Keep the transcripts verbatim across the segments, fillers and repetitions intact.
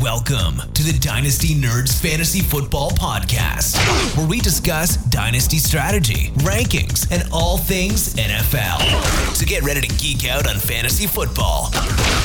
Welcome to the Dynasty Nerds Fantasy Football Podcast, where we discuss dynasty strategy, rankings, and all things N F L. So get ready to geek out on fantasy football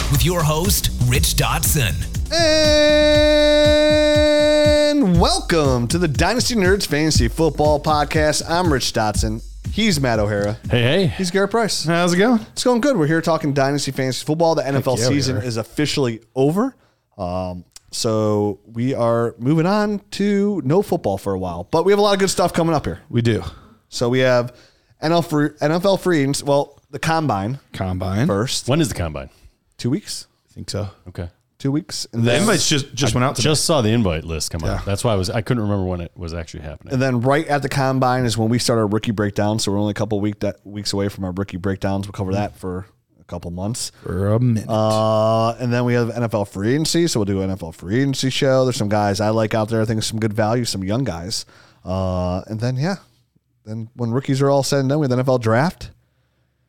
with your host, Rich Dotson. And welcome to the Dynasty Nerds Fantasy Football Podcast. I'm Rich Dotson. He's Matt O'Hara. Hey, hey. He's Garrett Price. How's it going? It's going good. We're here talking Dynasty Fantasy Football. The N F L yeah, season is officially over. Um, so we are moving on to no football for a while. But we have a lot of good stuff coming up here. We do. So we have N F L free agents. Well, the Combine. Combine. First. When is the Combine? Two weeks. I think so. Okay. Two weeks. And the then, invites just, just I went out today. Just saw the invite list come yeah. out. That's why I was I couldn't remember when it was actually happening. And then right at the Combine is when we start our rookie breakdown. So we're only a couple week that weeks away from our rookie breakdowns. We'll cover that for a couple months. For a minute. Uh, and then we have N F L free agency. So we'll do an N F L free agency show. There's some guys I like out there. I think some good value, some young guys. Uh, and then yeah, then when rookies are all said and done, we have the N F L draft.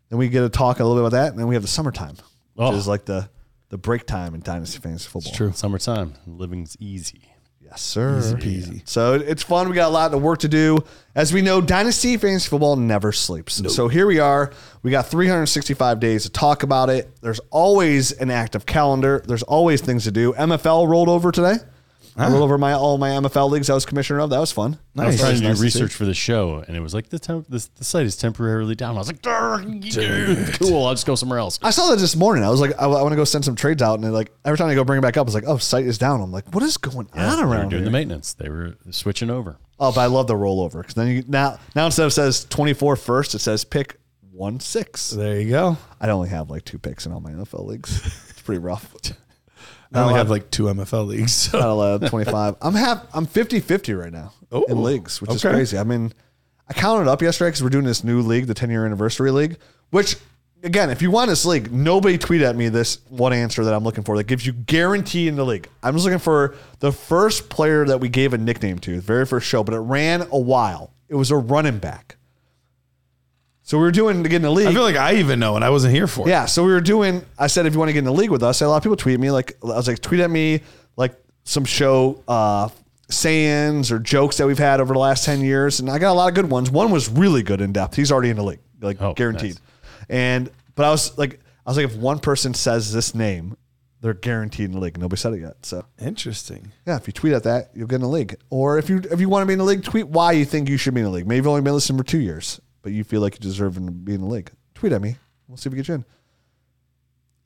Then we get to talk a little bit about that, and then we have the summertime, which oh. is like the. The break time in Dynasty Fantasy Football. It's true. Summertime. Living's easy. Yes, sir. Easy peasy. So it's fun. We got a lot of work to do. As we know, Dynasty Fantasy Football never sleeps. Nope. So here we are. We got three hundred sixty-five days to talk about it. There's always an active calendar. There's always things to do. M F L rolled over today. I rolled over my all my M F L leagues I was commissioner of. That was fun. Nice. I was trying to do nice research to for the show, and it was like, the, temp- this, the site is temporarily down. I was like, cool, I'll just go somewhere else. I saw that this morning. I was like, I, I want to go send some trades out, and like every time I go bring it back up, it's like, oh, site is down. I'm like, what is going yeah, on around here? They were doing here? the maintenance. They were switching over. Oh, but I love the rollover, because then you, now, now instead of says twenty-four first, it says pick one six. There you go. I only have like two picks in all my N F L leagues. It's pretty rough. I only have like two M F L leagues. So. Not allowed, twenty-five. I'm half, I'm fifty fifty right now Ooh, in leagues, which okay. is crazy. I mean, I counted up yesterday because we're doing this new league, the ten-year anniversary league, which, again, if you want this league, nobody tweet at me this one answer that I'm looking for that gives you guarantee in the league. I'm just looking for the first player that we gave a nickname to, the very first show, but it ran a while. It was a running back. So we were doing to get in the league. I feel like I even know, and I wasn't here for it. Yeah, so we were doing, I said, if you want to get in the league with us, a lot of people tweet me. Like I was like, tweet at me like some show uh, sayings or jokes that we've had over the last ten years. And I got a lot of good ones. One was really good in depth. He's already in the league, like oh, guaranteed. Nice. And But I was like, I was like, if one person says this name, they're guaranteed in the league. Nobody said it yet. So interesting. Yeah, if you tweet at that, you'll get in the league. Or if you if you want to be in the league, tweet why you think you should be in the league. Maybe you've only been listening for two years. But you feel like you deserve to be in the league. Tweet at me. We'll see if we get you in.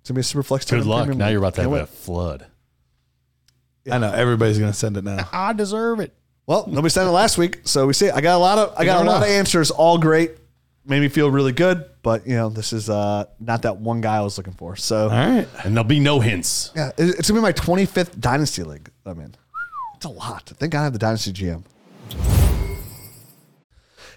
It's going to be a super flex. Good luck. Now you're about to have a flood. Yeah. I know. Everybody's going to send it now. I deserve it. Well, nobody sent it last week. So we see. I got a lot of I got a lot of answers. All great. Made me feel really good. But, you know, this is uh, not that one guy I was looking for. So, all right. And there'll be no hints. Yeah. It's going to be my twenty-fifth Dynasty League I'm in. It's a lot. I think I have the Dynasty G M.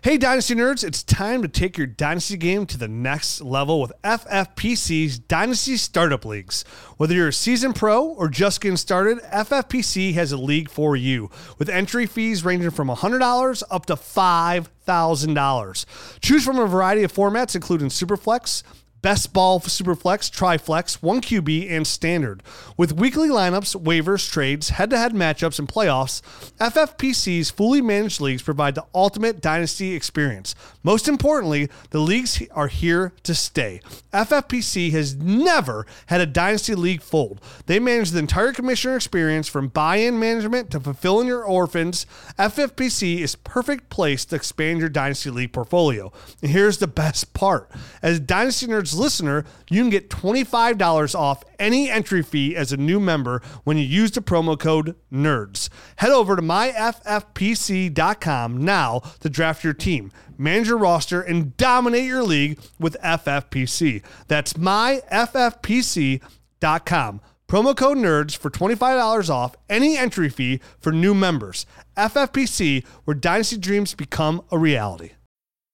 Hey, Dynasty Nerds, it's time to take your Dynasty game to the next level with F F P C's Dynasty Startup Leagues. Whether you're a seasoned pro or just getting started, F F P C has a league for you with entry fees ranging from one hundred dollars up to five thousand dollars. Choose from a variety of formats, including Superflex, Best Ball Superflex, Triflex, one Q B, and Standard. With weekly lineups, waivers, trades, head-to-head matchups, and playoffs, F F P C's fully managed leagues provide the ultimate dynasty experience. Most importantly, the leagues are here to stay. F F P C has never had a dynasty league fold. They manage the entire commissioner experience from buy-in management to fulfilling your orphans. F F P C is perfect place to expand your dynasty league portfolio. And here's the best part. As Dynasty Nerds listener, you can get twenty-five dollars off any entry fee as a new member when you use the promo code NERDS. Head over to my F F P C dot com now to draft your team, manage your roster, and dominate your league with F F P C. That's my F F P C dot com. Promo code NERDS for twenty-five dollars off any entry fee for new members. F F P C, where dynasty dreams become a reality.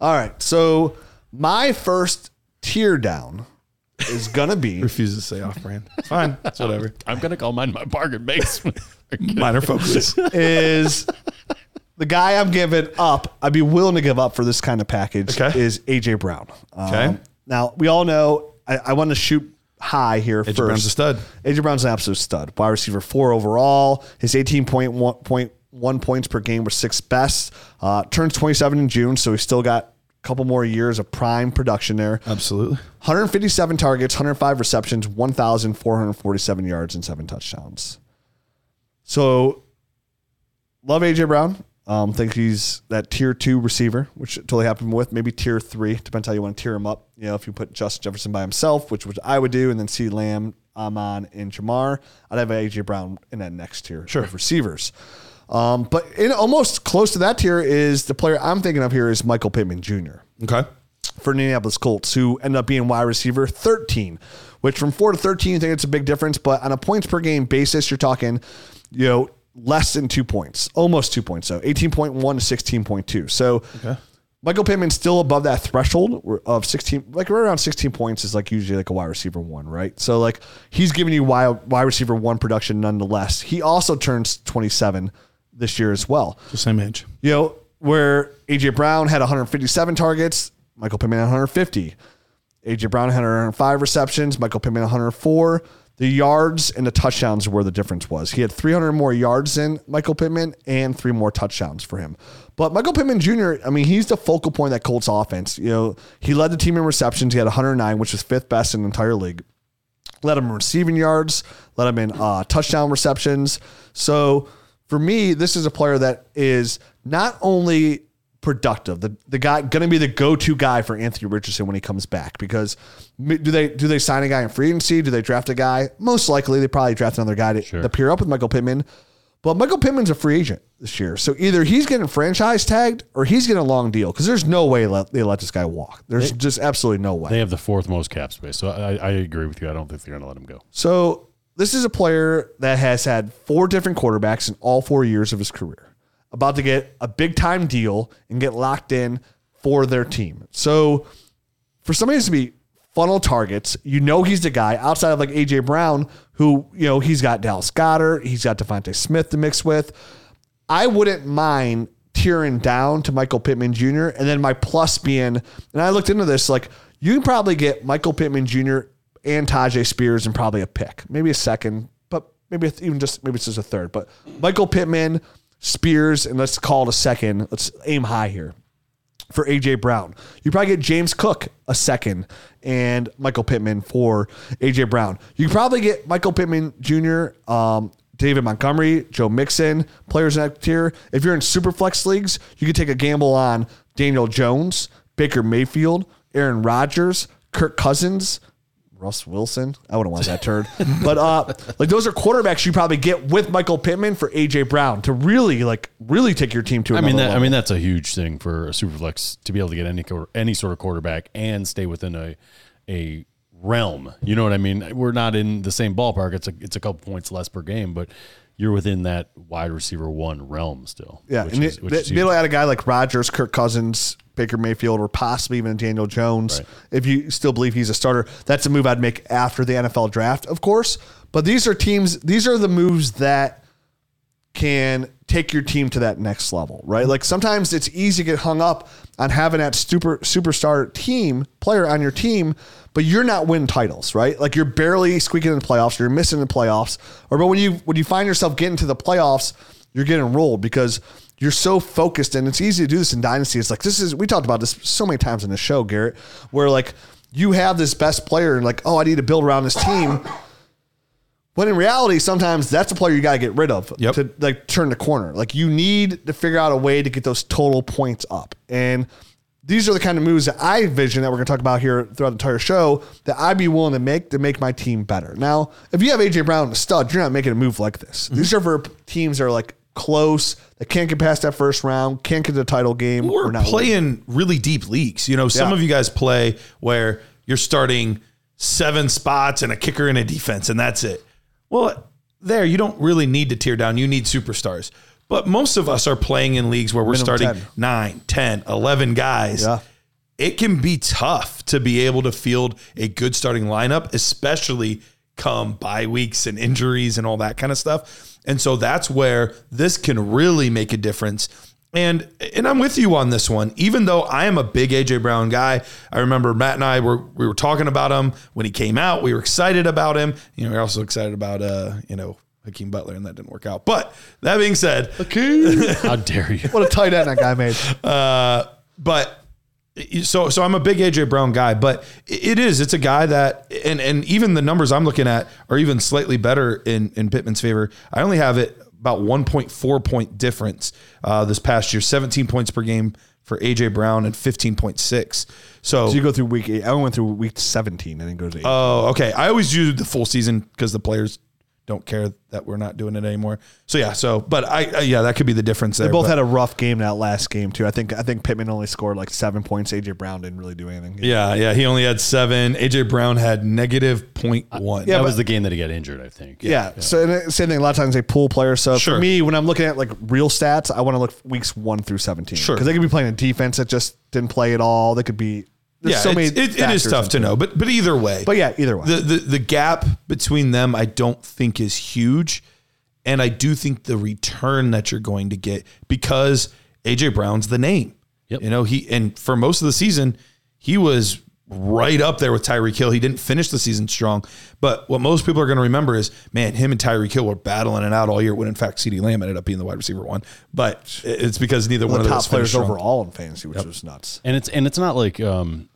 All right, so my first tear down is gonna be refuse to say off brand. It's fine, it's whatever. I'm, I'm gonna call mine my bargain basement. Minor focus is the guy I'm giving up. I'd be willing to give up for this kind of package. Okay. Is A J Brown. Okay. Um, now we all know I, I want to shoot high here. A J first. Brown's a stud. A J Brown's an absolute stud. Wide receiver four overall. His eighteen point one points per game were sixth best. Uh, turns twenty-seven in June, so he's still got couple more years of prime production there. Absolutely. one hundred fifty-seven targets, one hundred five receptions, one thousand four hundred forty-seven yards, and seven touchdowns. So, love A J Brown. Um, think he's that tier two receiver, which totally happened with. Maybe tier three, depends how you want to tier him up. You know, if you put Justin Jefferson by himself, which, which I would do, and then CeeDee Lamb, Amon, and Jahmyr, I'd have A J Brown in that next tier sure. of receivers. Um, but in almost close to that tier is the player I'm thinking of here is Michael Pittman Junior Okay. For Indianapolis Colts, who ended up being wide receiver thirteen, which from four to thirteen, I think it's a big difference. But on a points per game basis, you're talking, you know, less than two points, almost two points. So eighteen point one to sixteen point two. So okay. Michael Pittman's still above that threshold of sixteen, like right around sixteen points is like usually like a wide receiver one, right? So like he's giving you wide, wide receiver one production nonetheless. He also turns twenty-seven this year as well. It's the same age. You know, where A J Brown had one hundred fifty-seven targets, Michael Pittman had one hundred fifty. A J Brown had one hundred five receptions, Michael Pittman one hundred four. The yards and the touchdowns were the difference was. He had three hundred more yards in Michael Pittman and three more touchdowns for him. But Michael Pittman Junior, I mean, he's the focal point of that Colts offense. You know, he led the team in receptions. He had one hundred nine, which was fifth best in the entire league. Led him in receiving yards, led him in uh, touchdown receptions. So, for me, this is a player that is not only productive, the, the guy going to be the go-to guy for Anthony Richardson when he comes back, because do they do they sign a guy in free agency? Do they draft a guy? Most likely, they probably draft another guy to, sure. to pair up with Michael Pittman. But Michael Pittman's a free agent this year, so either he's getting franchise tagged or he's getting a long deal, because there's no way let, they let this guy walk. There's they, just absolutely no way. They have the fourth most cap space, so I, I agree with you. I don't think they're going to let him go. So this is a player that has had four different quarterbacks in all four years of his career, about to get a big time deal and get locked in for their team. So for somebody to be funnel targets, you know, he's the guy outside of like A J Brown, who, you know, he's got Dallas Goedert. He's got Devontae Smith to mix with. I wouldn't mind tearing down to Michael Pittman Junior And then my plus being, and I looked into this, like you can probably get Michael Pittman Junior and Tajay Spears and probably a pick, maybe a second, but maybe even just, maybe it's just a third, but Michael Pittman, Spears, and let's call it a second. Let's aim high here for A J Brown. You probably get James Cook a second and Michael Pittman for A J Brown. You probably get Michael Pittman Junior, um, David Montgomery, Joe Mixon, players in that tier. If you're in super flex leagues, you could take a gamble on Daniel Jones, Baker Mayfield, Aaron Rodgers, Kirk Cousins, Russ Wilson. I wouldn't want that turd. But uh, like those are quarterbacks you probably get with Michael Pittman for A J Brown to really like really take your team to another I mean that, level. I mean that's a huge thing for a superflex to be able to get any any sort of quarterback and stay within a a realm. You know what I mean? We're not in the same ballpark. It's a it's a couple points less per game, but you're within that wide receiver one realm still. Yeah, which and is, which they, they'll add a guy like Rodgers, Kirk Cousins, Baker Mayfield, or possibly even Daniel Jones. Right. If you still believe he's a starter, that's a move I'd make after the N F L draft, of course. But these are teams, these are the moves that can take your team to that next level, right? Like sometimes it's easy to get hung up on having that super superstar team player on your team, but you're not winning titles, right? Like you're barely squeaking in the playoffs, you're missing the playoffs, or but when you when you find yourself getting to the playoffs, you're getting rolled because you're so focused, and it's easy to do this in Dynasty. It's like, this is, we talked about this so many times in the show, Garrett, where like you have this best player and like, oh, I need to build around this team. But in reality, sometimes that's a player you got to get rid of yep. to like turn the corner. Like you need to figure out a way to get those total points up. And these are the kind of moves that I vision that we're going to talk about here throughout the entire show that I'd be willing to make to make my team better. Now, if you have A J Brown and a stud, you're not making a move like this. Mm-hmm. These are for teams that are like close, that can't get past that first round, can't get to the title game. We're or not playing winning. Really deep leagues. You know, some yeah. of you guys play where you're starting seven spots and a kicker and a defense, and that's it. Well, there, you don't really need to tear down. You need superstars. But most of us are playing in leagues where we're minimum starting ten. nine, ten, eleven guys. Yeah. It can be tough to be able to field a good starting lineup, especially come bye weeks and injuries and all that kind of stuff. And so that's where this can really make a difference. And and I'm with you on this one. Even though I am a big A J Brown guy, I remember Matt and I were we were talking about him when he came out. We were excited about him. You know, we were also excited about uh, you know, Hakeem Butler, and that didn't work out. But that being said, Hakeem, how dare you? What a tight end that guy made. Uh, but so, so I'm a big A J Brown guy, but it is, it's a guy that, and, and even the numbers I'm looking at are even slightly better in, in Pittman's favor. I only have it about one point four point difference uh, this past year, seventeen points per game for A J Brown and fifteen point six. So, so you go through week eight. I went through week seventeen and then go to eight. Oh, okay. I always do the full season because the players don't care that we're not doing it anymore. So yeah, so but I, I yeah, that could be the difference there. They both but. had a rough game that last game too. I think I think Pittman only scored like seven points. A J Brown didn't really do anything. Yeah, yeah, he only had seven. A J Brown had negative point one. Yeah, that but, was the game that he got injured, I think. Yeah. yeah, yeah. So same thing. A lot of times they pull players. So sure. for me, when I'm looking at like real stats, I want to look weeks one through seventeen. Sure, because they could be playing a defense that just didn't play at all. They could be. There's yeah, so many it, it, it is tough to know, but but either way. But yeah, either way. The, the the gap between them I don't think is huge, and I do think the return that you're going to get, because A J. Brown's the name. Yep. You know, he and for most of the season, he was right up there with Tyreek Hill. He didn't finish the season strong, but what most people are going to remember is, man, him and Tyreek Hill were battling it out all year, when in fact CeeDee Lamb ended up being the wide receiver one. But it's because neither well, one of those top players overall in fantasy, which yep. was nuts. And it's and it's not like um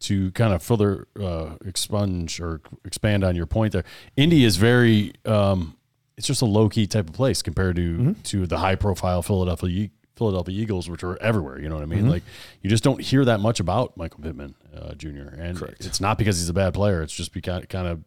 to kind of further uh, expunge or expand on your point there, Indy is very, um, it's just a low-key type of place compared to mm-hmm. to the high-profile Philadelphia Philadelphia Eagles, which are everywhere, you know what I mean? Mm-hmm. Like, you just don't hear that much about Michael Pittman uh, Junior And Correct. It's not because he's a bad player. It's just because kind of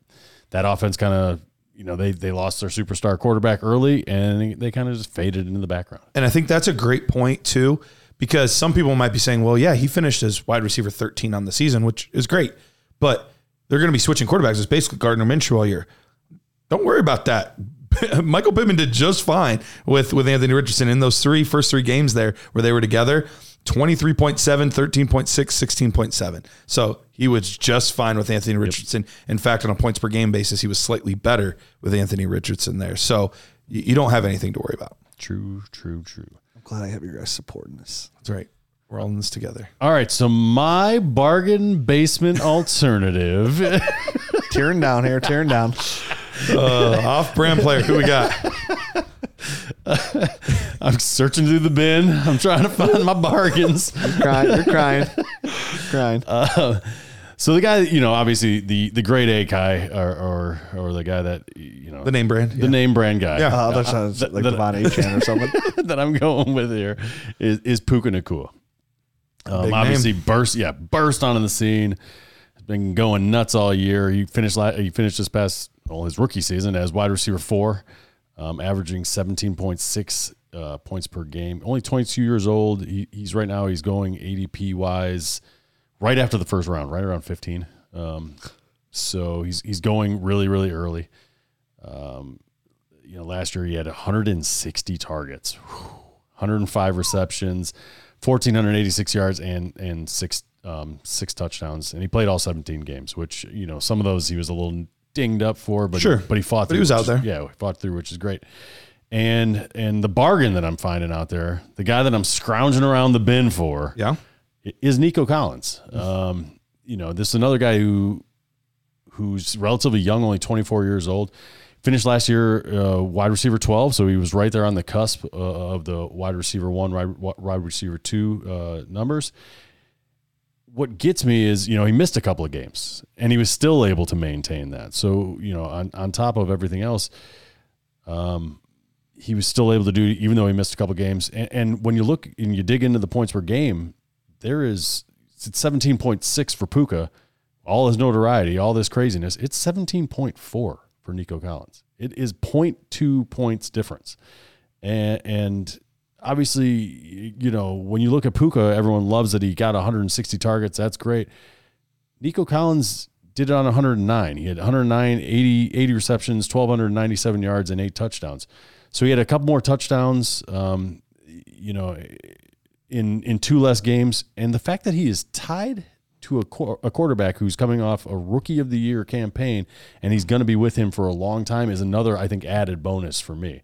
that offense kind of, you know, they they lost their superstar quarterback early, and they kind of just faded into the background. And I think that's a great point, too, because some people might be saying, well, yeah, he finished as wide receiver thirteen on the season, which is great, but they're going to be switching quarterbacks. It's basically Gardner Minshew all year. Don't worry about that. Michael Pittman did just fine with, with Anthony Richardson in those three first three games there where they were together, twenty-three point seven, thirteen point six, sixteen point seven. So he was just fine with Anthony Richardson. Yep. In fact, on a points per game basis, he was slightly better with Anthony Richardson there. So you don't have anything to worry about. True, true, true. Glad I have you guys supporting this. That's right. We're all in this together. All right. So my bargain basement alternative. tearing down here. Tearing down. Uh, off-brand player. Who we got? Uh, I'm searching through the bin. I'm trying to find my bargains. You're crying. You're crying. You're crying. Uh, so the guy, that, you know, obviously the the grade A guy, or, or or the guy that, you know, the name brand, the yeah. name brand guy, yeah, uh, that sounds uh, like Devontae Chan or something. That I'm going with here is, is Puka Nakua. Um, obviously name. burst, yeah, burst onto the scene. Has been going nuts all year. He finished he finished this past well his rookie season as wide receiver four, um, averaging seventeen point six uh, points per game. Only twenty-two years old. He, he's right now he's going A D P wise. Right after the first round, right around fifteen. Um, so he's he's going really, really early. Um, you know, last year he had one hundred sixty targets, whew, one hundred five receptions, one thousand four hundred eighty-six yards, and and six um, six touchdowns. And he played all seventeen games, which, you know, some of those he was a little dinged up for, but sure. but he fought through. But he was out there. Is, yeah, he fought through, which is great. And and the bargain that I'm finding out there, the guy that I'm scrounging around the bin for. Yeah. Is Nico Collins. Um, you know, this is another guy who who's relatively young, only twenty-four years old. Finished last year uh, wide receiver twelve, so he was right there on the cusp uh, of the wide receiver one, wide, wide receiver two uh, numbers. What gets me is, you know, he missed a couple of games, and he was still able to maintain that. So, you know, on, on top of everything else, um, he was still able to do, even though he missed a couple of games. And, and when you look and you dig into the points per game, there is it's seventeen point six for Puka. All his notoriety, all this craziness. It's seventeen point four for Nico Collins. It is zero point two points difference. And, and obviously, you know, when you look at Puka, everyone loves that he got one hundred sixty targets. That's great. Nico Collins did it on one hundred nine. He had one hundred nine, eighty, eighty receptions, one thousand two hundred ninety-seven yards, and eight touchdowns. So he had a couple more touchdowns, um, you know, in in two less games. And the fact that he is tied to a, qu- a quarterback who's coming off a rookie of the year campaign, and he's going to be with him for a long time, is another, I think, added bonus for me.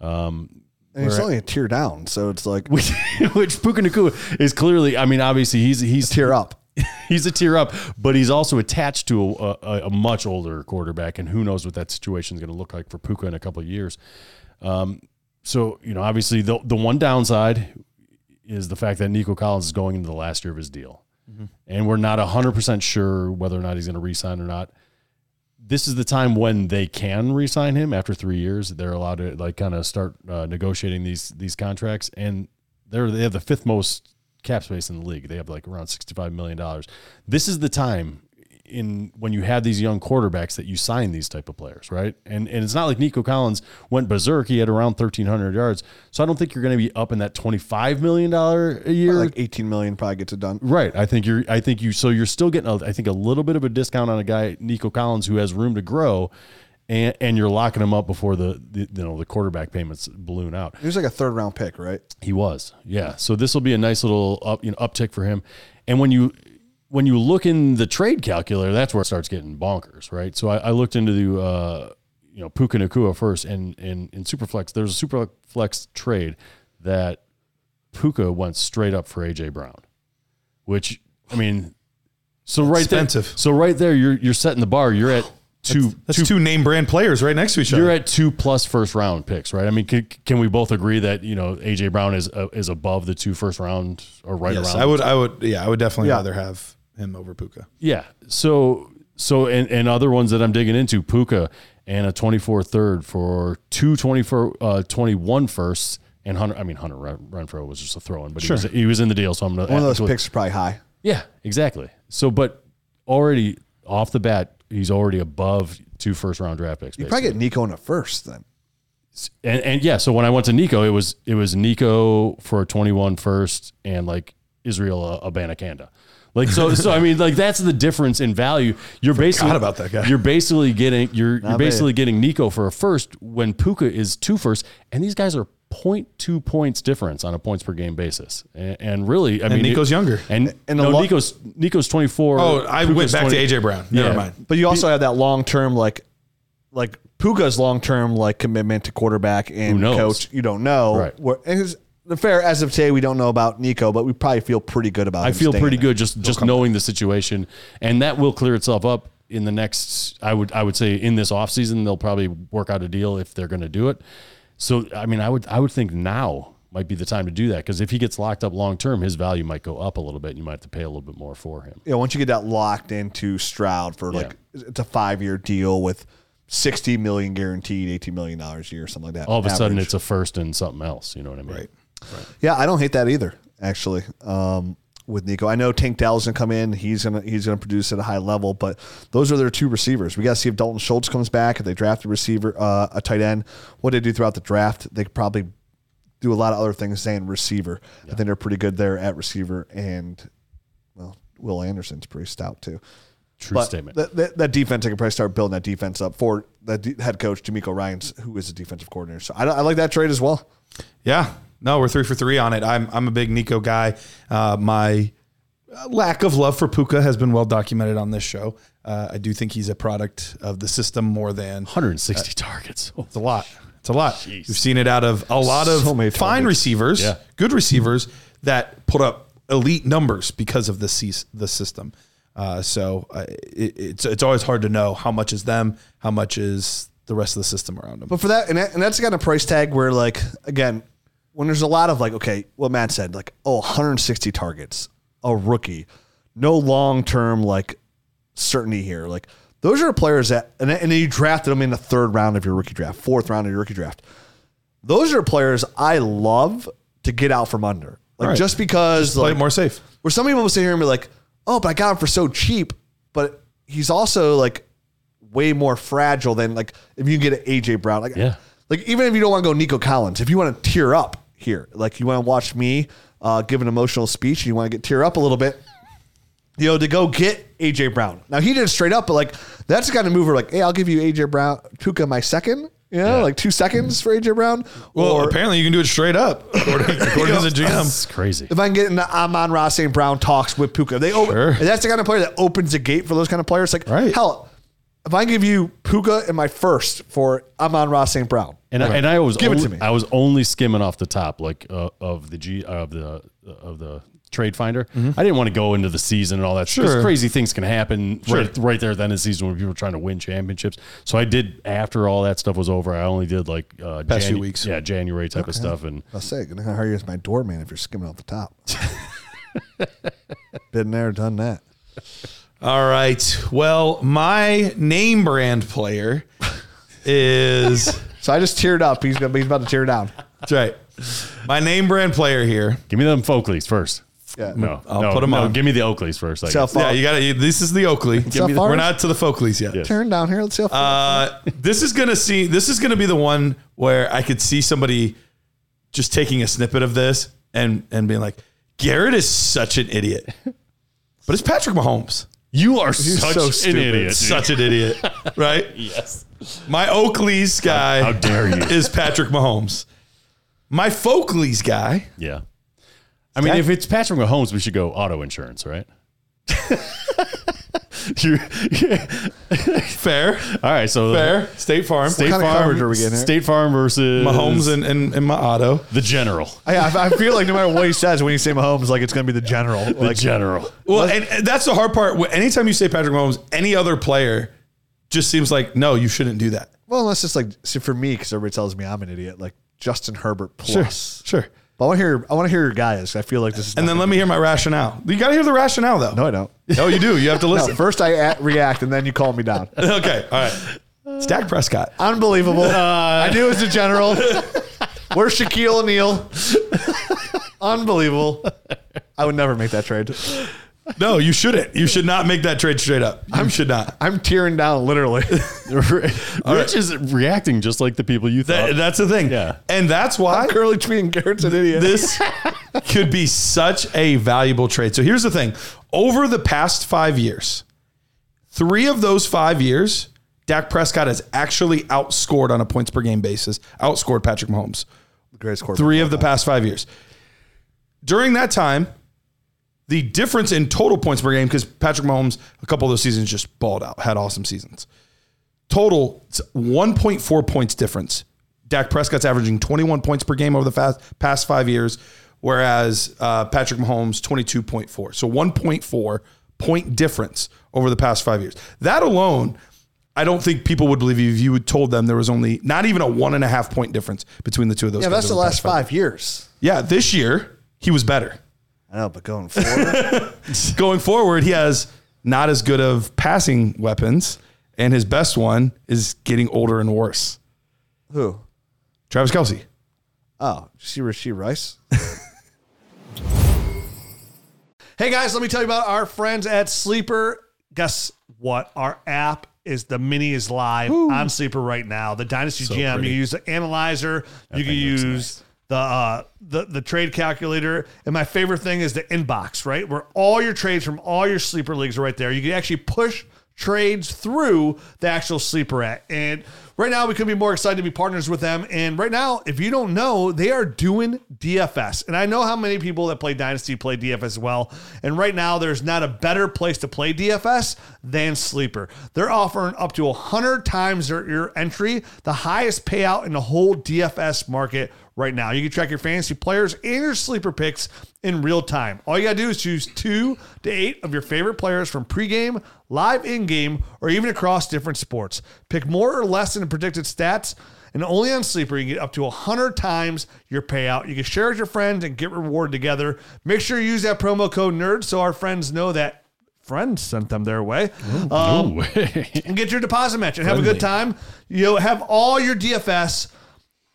Um, and he's only a tier down, so it's like... Which, which Puka Nakua is clearly, I mean, obviously, he's... he's a tier up. He's a tier up, but he's also attached to a, a, a much older quarterback, and who knows what that situation is going to look like for Puka in a couple of years. Um, so, you know, obviously, the, the one downside is the fact that Nico Collins is going into the last year of his deal. Mm-hmm. And we're not one hundred percent sure whether or not he's going to re-sign or not. This is the time when they can re-sign him after three years. They're allowed to like kind of start uh, negotiating these these contracts, and they're they have the fifth most cap space in the league. They have like around sixty-five million dollars. This is the time in when you have these young quarterbacks that you sign these type of players, right? And and it's not like Nico Collins went berserk. He had around thirteen hundred yards. So I don't think you're going to be up in that twenty-five million dollars a year. Like eighteen million probably gets it done. Right. I think you're, I think you, so you're still getting, a, I think a little bit of a discount on a guy, Nico Collins, who has room to grow, and, and you're locking him up before the, the, you know, the quarterback payments balloon out. He was like a third round pick, right? He was. Yeah. So this will be a nice little up, you know, uptick for him. And when you, When you look in the trade calculator, that's where it starts getting bonkers, right? So I, I looked into the, uh, you know, Puka Nakua first, and in Superflex, there's a Superflex trade that Puka went straight up for A J Brown, which I mean, so right Expensive. there, so right there, you're you're setting the bar. You're at two, that's, that's two, two name brand players right next to each other. You're at two plus first round picks, right? I mean, can, can we both agree that you know A J Brown is uh, is above the two first round or right yes, around? I would, I would, yeah, I would definitely yeah. rather have him over Puka. Yeah. So, so, and, and other ones that I'm digging into, Puka and a twenty-four third for two twenty-four, uh, twenty-one firsts. And Hunter, I mean, Hunter Renfrow was just a throw in, but sure. he, was, he was in the deal. So I'm going to. One of those picks are probably high. Yeah, exactly. So, but already off the bat, he's already above two first round draft picks. You probably get Nico in a first then. And, and yeah, so when I went to Nico, it was, it was Nico for a twenty-one first and like Israel Abanacanda. Like, so, so, I mean, like that's the difference in value. You're basically about that guy. You're basically getting, you're, nah, you're basically man. getting Nico for a first when Puka is two first, and these guys are zero point two points difference on a points per game basis. And, and really, I and mean, Nico's it, younger and, and no, lo- Nico's, Nico's twenty-four. Oh, I Puka's went back twenty. To A J Brown. Never yeah. mind. But you also have that long-term, like, like Puka's long-term, like commitment to quarterback and coach. You don't know. Right. Where, and his, The fair as of today, we don't know about Nico, but we probably feel pretty good about him. I feel pretty there. good just, He'll just knowing back. the situation, and that will clear itself up in the next. I would I would say in this offseason, they'll probably work out a deal if they're going to do it. So I mean, I would I would think now might be the time to do that, because if he gets locked up long term, his value might go up a little bit, and you might have to pay a little bit more for him. Yeah, once you get that locked into Stroud for like yeah. it's a five year deal with sixty million guaranteed, eighteen million dollars a year, something like that. All of a average. sudden, it's a first and something else. You know what I mean? Right. Right. Yeah, I don't hate that either, actually, um, with Nico. I know Tank Dell's going to come in. He's going to he's gonna produce at a high level, but those are their two receivers. We got to see if Dalton Schultz comes back, if they draft a receiver, uh, a tight end. What they do throughout the draft, they could probably do a lot of other things than receiver. Yeah. I think they're pretty good there at receiver, and, well, Will Anderson's pretty stout too. True but statement. That, that, that defense, I could probably start building that defense up for the d- head coach, DeMeco Ryans, who is a defensive coordinator. So I, I like that trade as well. Yeah. No, we're three for three on it. I'm I'm a big Nico guy. Uh, my lack of love for Puka has been well documented on this show. Uh, I do think he's a product of the system more than one hundred sixty uh, targets. Oh, it's a lot. It's a lot. Jeez. We've seen it out of a lot of so fine targets. receivers, yeah. good receivers that put up elite numbers because of the C- the system. Uh, so uh, it, it's it's always hard to know how much is them, how much is the rest of the system around them. But for that, and that, and that's got a price tag where, like, again, when there's a lot of, like, okay, what Matt said, like, oh, one hundred sixty targets, a rookie, no long-term, like, certainty here. Like, those are players that, and then you drafted them in the third round of your rookie draft, fourth round of your rookie draft. Those are players I love to get out from under. Like, right. just because. Just play like, it more safe. where some people will sit here and be like, oh, but I got him for so cheap, but he's also like way more fragile than like if you can get an A J Brown. Like, yeah. like even if you don't want to go Nico Collins, if you want to tear up here, like you want to watch me uh, give an emotional speech and you want to get tear up a little bit, you know, to go get A J Brown. Now he did it straight up, but like that's the kind of mover like, hey, I'll give you A J Brown, Puka my second. You know, yeah, like two seconds for A J Brown. Well, or, apparently you can do it straight up. According, according to the G M. That's crazy. If I can get in the Amon Ross Saint Brown talks with Puka, they open, sure. that's the kind of player that opens the gate for those kind of players. Like, right. hell, if I can give you Puka in my first for Amon Ross Saint Brown. And, right. I, and I was give only, it to me. I was only skimming off the top like uh, of the G of the of the trade finder. Mm-hmm. I didn't want to go into the season and all that. Sure. Because crazy things can happen sure. right, right there at the end of the season when people are trying to win championships. So I did, after all that stuff was over, I only did like uh, past Janu- few weeks. Yeah, January type okay. of stuff. And I'll say, I'm going to hire you as my doorman if you're skimming off the top. Been there, done that. All right. Well, my name brand player is... So I just teared up. He's, gonna, he's about to tear down. That's right. My name brand player here. Give me them Folkleys first. Yeah. No, I'll no, put them no, on. Give me the Oakleys first. I guess. Yeah, you got it. This is the Oakley. Give me the, we're not to the Folkleys yet. Yes. Turn down here. Let's see. How far. Uh, this is gonna see. This is gonna be the one where I could see somebody just taking a snippet of this and and being like, Garrett is such an idiot, but it's Patrick Mahomes. You are such, so an idiot, such an idiot. Such an idiot. Right? Yes. My Oakleys guy. How, how dare you? Is Patrick Mahomes. My Folkleys guy. Yeah. I mean, that, if it's Patrick Mahomes, we should go auto insurance, right? you, yeah. Fair. All right, so fair. The, State Farm. State what kind Farm. Of coverage are we getting here? State Farm versus Mahomes and, and, and my auto. The general. Yeah, I, I feel like no matter what he says, when you say Mahomes, like it's going to be the general. The like, general. Well, and, and that's the hard part. Anytime you say Patrick Mahomes, any other player just seems like, no, you shouldn't do that. Well, unless it's like, so for me, because everybody tells me I'm an idiot, like Justin Herbert plus. Sure, sure. But I want to hear. I want to hear your guys. I feel like this is. And then let me hear my rationale. You got to hear the rationale, though. No, I don't. No, you do. You have to listen. No, first, I at, react, and then you calm me down. Okay, all right. It's Dak Prescott. Unbelievable. Uh, I knew it was the general. Where's Shaquille O'Neal? Unbelievable. I would never make that trade. No, you shouldn't. You should not make that trade straight up. I should not. I'm tearing down, literally. Rich right. is reacting just like the people you thought. That, that's the thing. Yeah. And that's why. I'm curly tweeting Garrett's an idiot. This could be such a valuable trade. So here's the thing. Over the past five years, three of those five years, Dak Prescott has actually outscored on a points per game basis, outscored Patrick Mahomes. The greatest quarterback. Three of the past five years. During that time, the difference in total points per game, because Patrick Mahomes, a couple of those seasons just balled out, had awesome seasons. Total, it's one point four points difference. Dak Prescott's averaging twenty-one points per game over the past five years, whereas uh, Patrick Mahomes, twenty-two point four. So one point four point difference over the past five years. That alone, I don't think people would believe you if you had told them there was only, not even a one and a half point difference between the two of those. Yeah, that's the, the last five years. Yeah, this year, he was better. I know, but going forward, going forward, he has not as good of passing weapons, and his best one is getting older and worse. Who? Travis Kelce. Oh, she Rasheed Rice. Hey guys, let me tell you about our friends at Sleeper. Guess what? Our app is the mini is live Woo. on Sleeper right now. The Dynasty so G M. Pretty. You use the analyzer. That you can use. Nice. The, uh, the the trade calculator, and my favorite thing is the inbox, right? Where all your trades from all your sleeper leagues are right there. You can actually push trades through the actual sleeper app. And right now, we couldn't be more excited to be partners with them. And right now, if you don't know, they are doing D F S. And I know how many people that play Dynasty play D F S as well. And right now, there's not a better place to play D F S than Sleeper. They're offering up to one hundred times their, your entry, the highest payout in the whole D F S market right now. You can track your fantasy players and your sleeper picks in real time. All you got to do is choose two to eight of your favorite players from pregame, live in-game, or even across different sports. Pick more or less than predicted stats, and only on Sleeper you can get up to one hundred times your payout. You can share with your friends and get rewarded together. Make sure you use that promo code NERD so our friends know that friends sent them their way. Ooh, um, no way. And get your deposit match and Friendly. Have a good time. You'll have all your D F S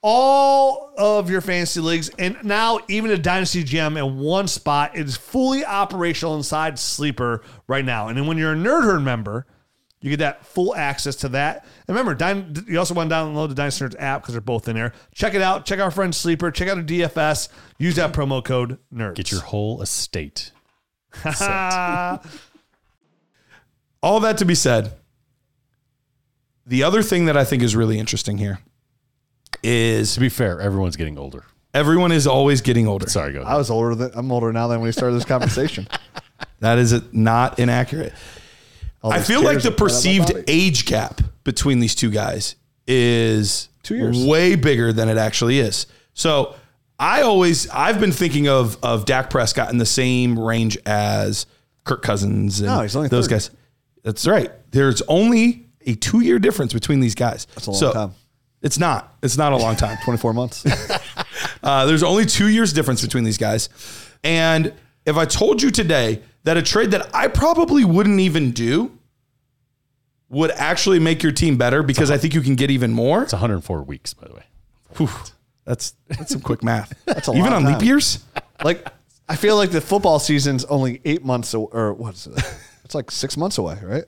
all of your fantasy leagues, and now even a Dynasty G M in one spot. It is fully operational inside Sleeper right now. And then when you're a Nerd Herd member, you get that full access to that. And remember, you also want to download the Dynasty Nerds app because they're both in there. Check it out. Check our friend Sleeper. Check out our D F S. Use that promo code NERDS. Get your whole estate. All that to be said, the other thing that I think is really interesting here is, to be fair, everyone's getting older. Everyone is always getting older. Sorry, go ahead. I was older than I'm older now than when we started this conversation. That is a, not inaccurate. I feel like the perceived age gap between these two guys is two years way bigger than it actually is. So I always I've been thinking of of Dak Prescott in the same range as Kirk Cousins and no, he's only those guys. That's right. There's only a two year difference between these guys. That's a long so, time. It's not. It's not a long time. twenty-four months. uh, there's only two years difference between these guys. And if I told you today that a trade that I probably wouldn't even do would actually make your team better because I think you can get even more. It's one hundred four weeks, by the way. Whew, that's that's some quick math. That's a lot. Even on leap years? Like, I feel like the football season's only eight months away, or what is it? It's like six months away, right?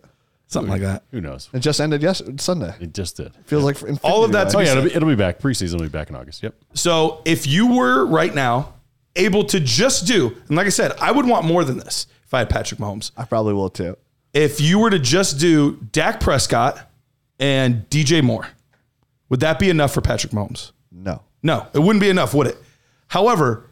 Something like that. Who knows? It just ended yesterday, Sunday. It just did. It feels yeah. like for all of that. Oh yeah, it'll be, it'll be back. Preseason will be back in August. Yep. So if you were right now able to just do, and like I said, I would want more than this if I had Patrick Mahomes. I probably will too. If you were to just do Dak Prescott and D J Moore, would that be enough for Patrick Mahomes? No. No, it wouldn't be enough, would it? However,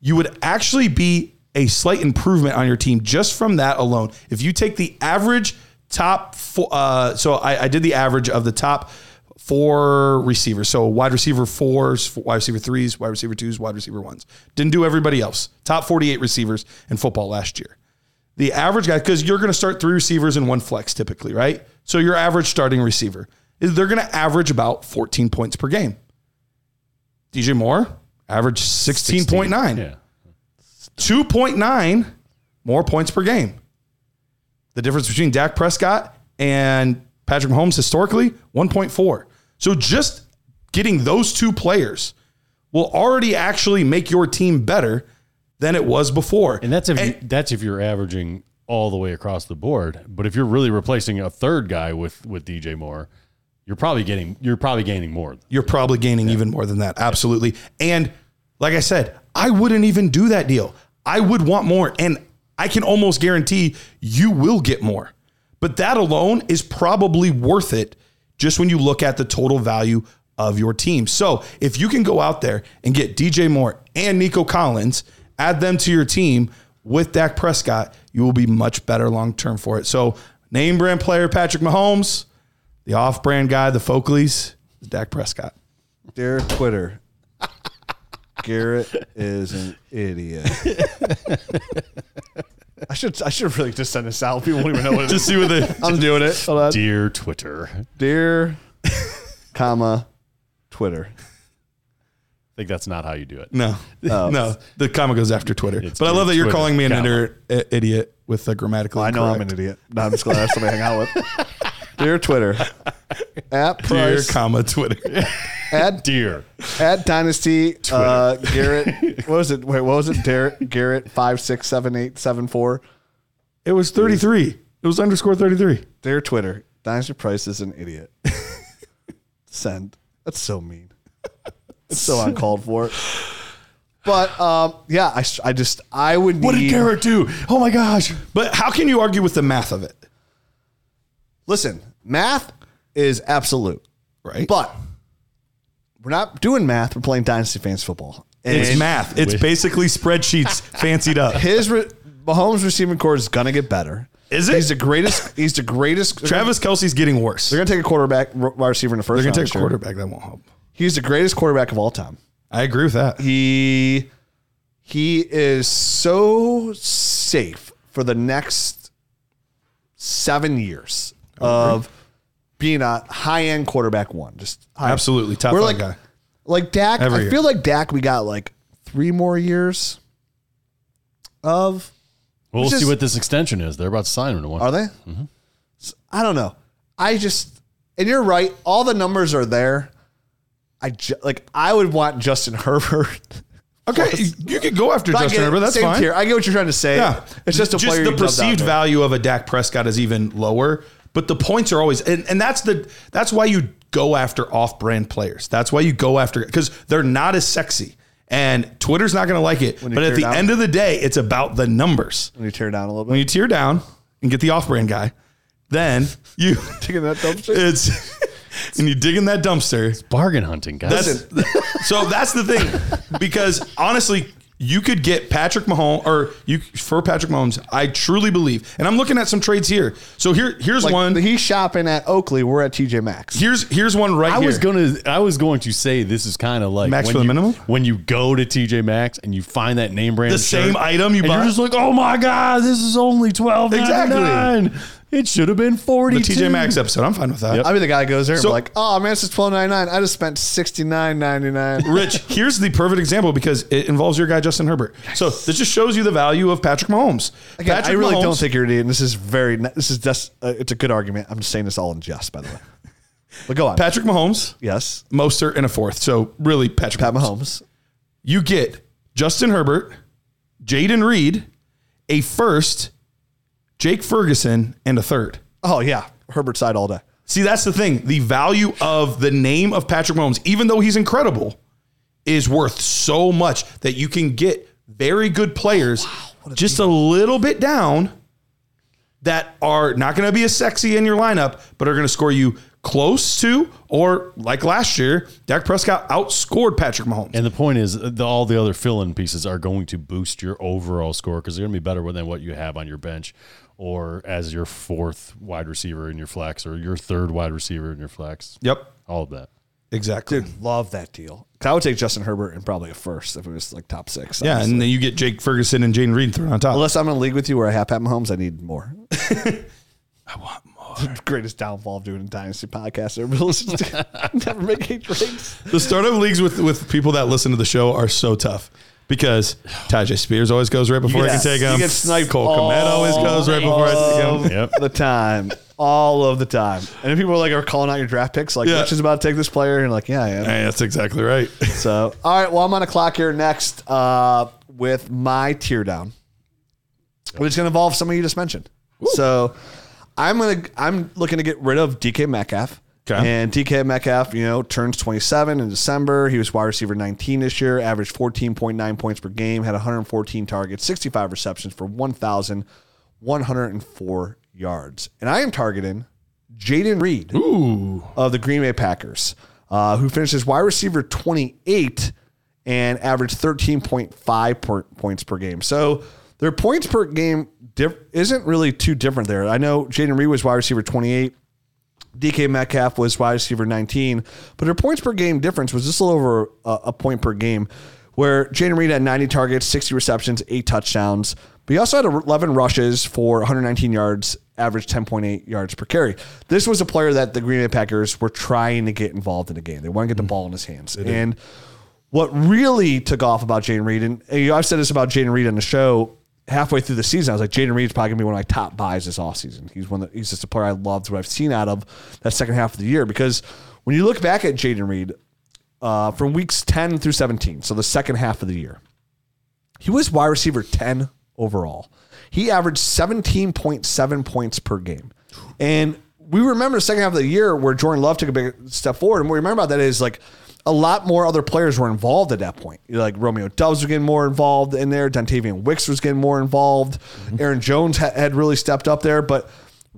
you would actually be a slight improvement on your team just from that alone. If you take the average top four, uh, so I, I did the average of the top four receivers. So wide receiver fours, wide receiver threes, wide receiver twos, wide receiver ones. Didn't do everybody else. Top forty-eight receivers in football last year. The average guy, because you're going to start three receivers and one flex typically, right? So your average starting receiver is they're going to average about fourteen points per game. D J Moore averaged sixteen point nine. Yeah. two point nine more points per game. The difference between Dak Prescott and Patrick Mahomes historically, one point four. So just getting those two players will already actually make your team better than it was before. And that's if and, you, that's if you're averaging all the way across the board. But if you're really replacing a third guy with with D J Moore, you're probably getting you're probably gaining more. You're probably gaining yeah. even more than that. Absolutely. And like I said, I wouldn't even do that deal. I would want more, and I can almost guarantee you will get more. But that alone is probably worth it just when you look at the total value of your team. So if you can go out there and get D J Moore and Nico Collins, add them to your team with Dak Prescott, you will be much better long-term for it. So name brand player, Patrick Mahomes, the off-brand guy, the Folkleys, Dak Prescott. Dear Twitter, Garrett is an idiot. I should I should really just send this out. People won't even know what it is. Just see what they I'm doing it. Hold on. Dear Twitter. Dear, comma, Twitter. I think that's not how you do it. No. Oh. No. The comma goes after Twitter. It's but I love that you're Twitter, calling me an inter- idiot with the grammatical. Well, I know I'm an idiot. No, I'm just glad I have somebody to hang out with. Dear Twitter. At Price. Dear, comma, Twitter. At Dear. At Dynasty. Uh, Garrett. What was it? Wait, what was it? Dar- Garrett five six seven eight seven four. It was thirty-three. It was underscore thirty-three. Dear Twitter. Dynasty Price is an idiot. Send. That's so mean. It's so uncalled for. But, um, yeah, I, I just, I would need. What did Garrett do? Oh, my gosh. But how can you argue with the math of it? Listen, math is absolute. Right. But we're not doing math. We're playing Dynasty Fantasy Football. And it's math. It's basically spreadsheets fancied up. His re- Mahomes receiving core is going to get better. Is it? He's the greatest. He's the greatest. Travis Kelce's getting worse. They're going to take a quarterback wide receiver in the first round. They're going to take a quarterback. That won't help. He's the greatest quarterback of all time. I agree with that. He he is so safe for the next seven years of being a high-end quarterback one. Just high absolutely top five like, guy. Like Dak, Every I year. feel like Dak, we got like three more years of. Well, we'll is, see what this extension is. They're about to sign him to one. Are they? Mm-hmm. So, I don't know. I just, and you're right. All the numbers are there. I ju- like I would want Justin Herbert. Okay, you could go after Justin Herbert. That's fine. Tier. I get what you're trying to say. Yeah. It's just a just player. The perceived value of a Dak Prescott is even lower, but the points are always, and, and that's the that's why you go after off-brand players. That's why you go after, because they're not as sexy, and Twitter's not going to like it. But at the end of the day, it's about the numbers. When you tear down a little bit, when you tear down and get the off-brand guy, then you digging that dumpster. It's and you dig in that dumpster. It's bargain hunting, guys. That's, so that's the thing, because honestly, you could get Patrick Mahomes, or you for Patrick Mahomes, I truly believe. And I'm looking at some trades here. So here, here's like one. He's shopping at Oakley. We're at T J Maxx. Here's here's one right I here. Was gonna, I was going to say this is kind of like Max when for the you, minimum? When you go to T J Maxx and you find that name brand, the same shirt, item you and buy. You're just like, oh my God, this is only twelve ninety-nine. Exactly. It should have been forty. The T J Maxx episode. I'm fine with that. Yep. I'll be the guy that goes there and so, be like, oh man, this is twelve ninety-nine. I just spent sixty-nine ninety-nine. Rich, here's the perfect example because it involves your guy, Justin Herbert. Yes. So this just shows you the value of Patrick Mahomes. Again, Patrick I really Mahomes, don't think you're an idiot. This is very, this is just, uh, it's a good argument. I'm just saying this all in jest, by the way. But go on. Patrick Mahomes. Yes. Mostert and a fourth. So really Patrick Pat Mahomes. Mahomes. You get Justin Herbert, Jayden Reed, a first, Jake Ferguson, and a third. Oh, yeah. Herbert side all day. See, that's the thing. The value of the name of Patrick Mahomes, even though he's incredible, is worth so much that you can get very good players oh, wow. a just deal. a little bit down that are not going to be as sexy in your lineup, but are going to score you close to, or like last year, Dak Prescott outscored Patrick Mahomes. And the point is, the, all the other fill-in pieces are going to boost your overall score because they're going to be better than what you have on your bench, or as your fourth wide receiver in your flex, or your third wide receiver in your flex. Yep. All of that. Exactly. Dude, love that deal. I would take Justin Herbert and probably a first if it was like top six. Yeah, honestly. And then you get Jake Ferguson and Jayden Reed thrown on top. Unless I'm in a league with you where I have Pat Mahomes, I need more. I want more. The greatest downfall of doing a Dynasty podcast. Everybody listens to never make eight trades. The startup leagues with, with people that listen to the show are so tough. Because Tajay Spears always goes right before yes. I can take him. You get sniped. Cole Komet always goes right before I take him. Yep. The time. All of the time. And then people are like are calling out your draft picks, like, yeah. Rich is about to take this player. And you're like, yeah, I am. Hey, that's exactly right. So, all right. Well, I'm on a clock here next uh, with my tear down, which is going to involve something you just mentioned. Woo. So, I'm going to, I'm looking to get rid of D K Metcalf. Okay. And D K Metcalf, you know, turns twenty-seven in December. He was wide receiver nineteen this year, averaged fourteen point nine points per game, had one hundred fourteen targets, sixty-five receptions for one thousand one hundred four yards. And I am targeting Jayden Reed Ooh. of the Green Bay Packers, uh, who finished as wide receiver twenty-eight and averaged thirteen point five per, points per game. So their points per game diff- isn't really too different there. I know Jayden Reed was wide receiver twenty-eight. D K Metcalf was wide receiver nineteen, but her points per game difference was just a little over a, a point per game, where Jayden Reed had ninety targets, sixty receptions, eight touchdowns, but he also had eleven rushes for one hundred nineteen yards, average ten point eight yards per carry. This was a player that the Green Bay Packers were trying to get involved in the game. They want to get the ball in his hands. They and did. What really took off about Jayden Reed, and you know, I've said this about Jayden Reed on the show, halfway through the season, I was like, Jayden Reed's probably gonna be one of my top buys this offseason. He's one that he's just a player I loved what I've seen out of that second half of the year. Because when you look back at Jayden Reed uh, from weeks ten through seventeen, so the second half of the year, he was wide receiver ten overall. He averaged seventeen point seven points per game. And we remember the second half of the year where Jordan Love took a big step forward. And what we remember about that is like a lot more other players were involved at that point. Like Romeo Doubs was getting more involved in there. Dontavian Wicks was getting more involved. Mm-hmm. Aaron Jones ha- had really stepped up there. But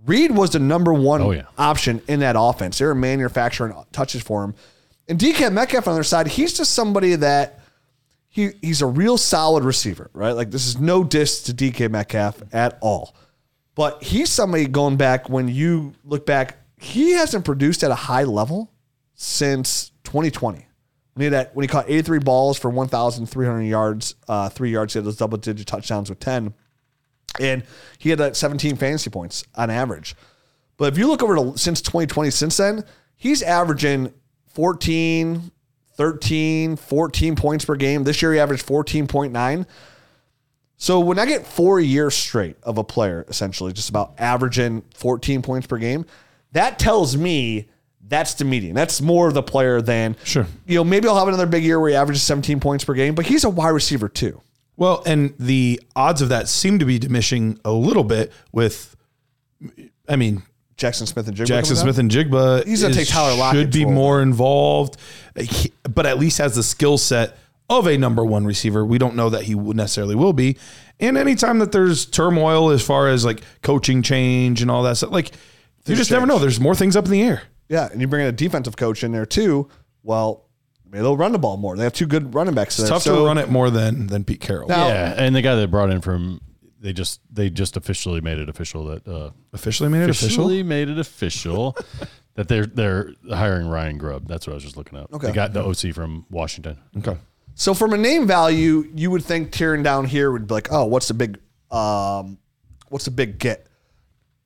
Reed was the number one oh, yeah. option in that offense. They were manufacturing touches for him. And D K Metcalf on their side, he's just somebody that he he's a real solid receiver, right? Like this is no diss to D K Metcalf at all. But he's somebody going back when you look back, he hasn't produced at a high level since twenty twenty, when he, had that, when he caught eighty-three balls for one thousand three hundred yards, uh, three yards, he had those double-digit touchdowns with ten, and he had that seventeen fantasy points on average. But if you look over to since twenty twenty, since then, he's averaging fourteen, thirteen, fourteen points per game. This year he averaged fourteen point nine. So when I get four years straight of a player, essentially, just about averaging fourteen points per game, that tells me That's the median. That's more of the player than, sure, you know, maybe I'll have another big year where he averages seventeen points per game, but he's a wide receiver too. Well, and the odds of that seem to be diminishing a little bit with, I mean, Jackson Smith and Jigba. Jackson Smith and Jigba he's gonna is, take Tyler Lockett should be more involved, but at least has the skill set of a number one receiver. We don't know that he necessarily will be. And anytime that there's turmoil as far as like coaching change and all that stuff, like you just never know. There's more things up in the air. Yeah, and you bring in a defensive coach in there too. Well, maybe they'll run the ball more. They have two good running backs there. It's tough so, to run it more than than Pete Carroll. Now, yeah, and the guy that brought in from they just they just officially made it official that uh, officially made it officially official? made it official that they're they're hiring Ryan Grubb. That's what I was just looking at. Okay, they got the O C from Washington. Okay, so from a name value, you would think tearing down here would be like, oh, what's the big um, what's the big get?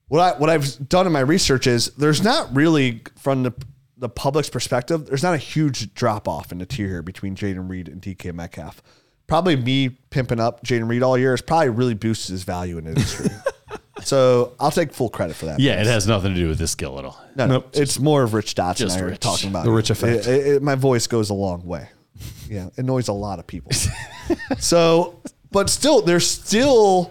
What I what I've done in my research is there's not really, from the the public's perspective, there's not a huge drop off in the tier here between Jayden Reed and D K Metcalf. Probably me pimping up Jayden Reed all year has probably really boosted his value in the industry. So I'll take full credit for that. Yeah, please. It has nothing to do with this skill at all. No, nope. no, it's more of Rich Dotson and I were talking about. The Rich effect. It, it, it, my voice goes a long way. Yeah, it annoys a lot of people. So, but still, there's still.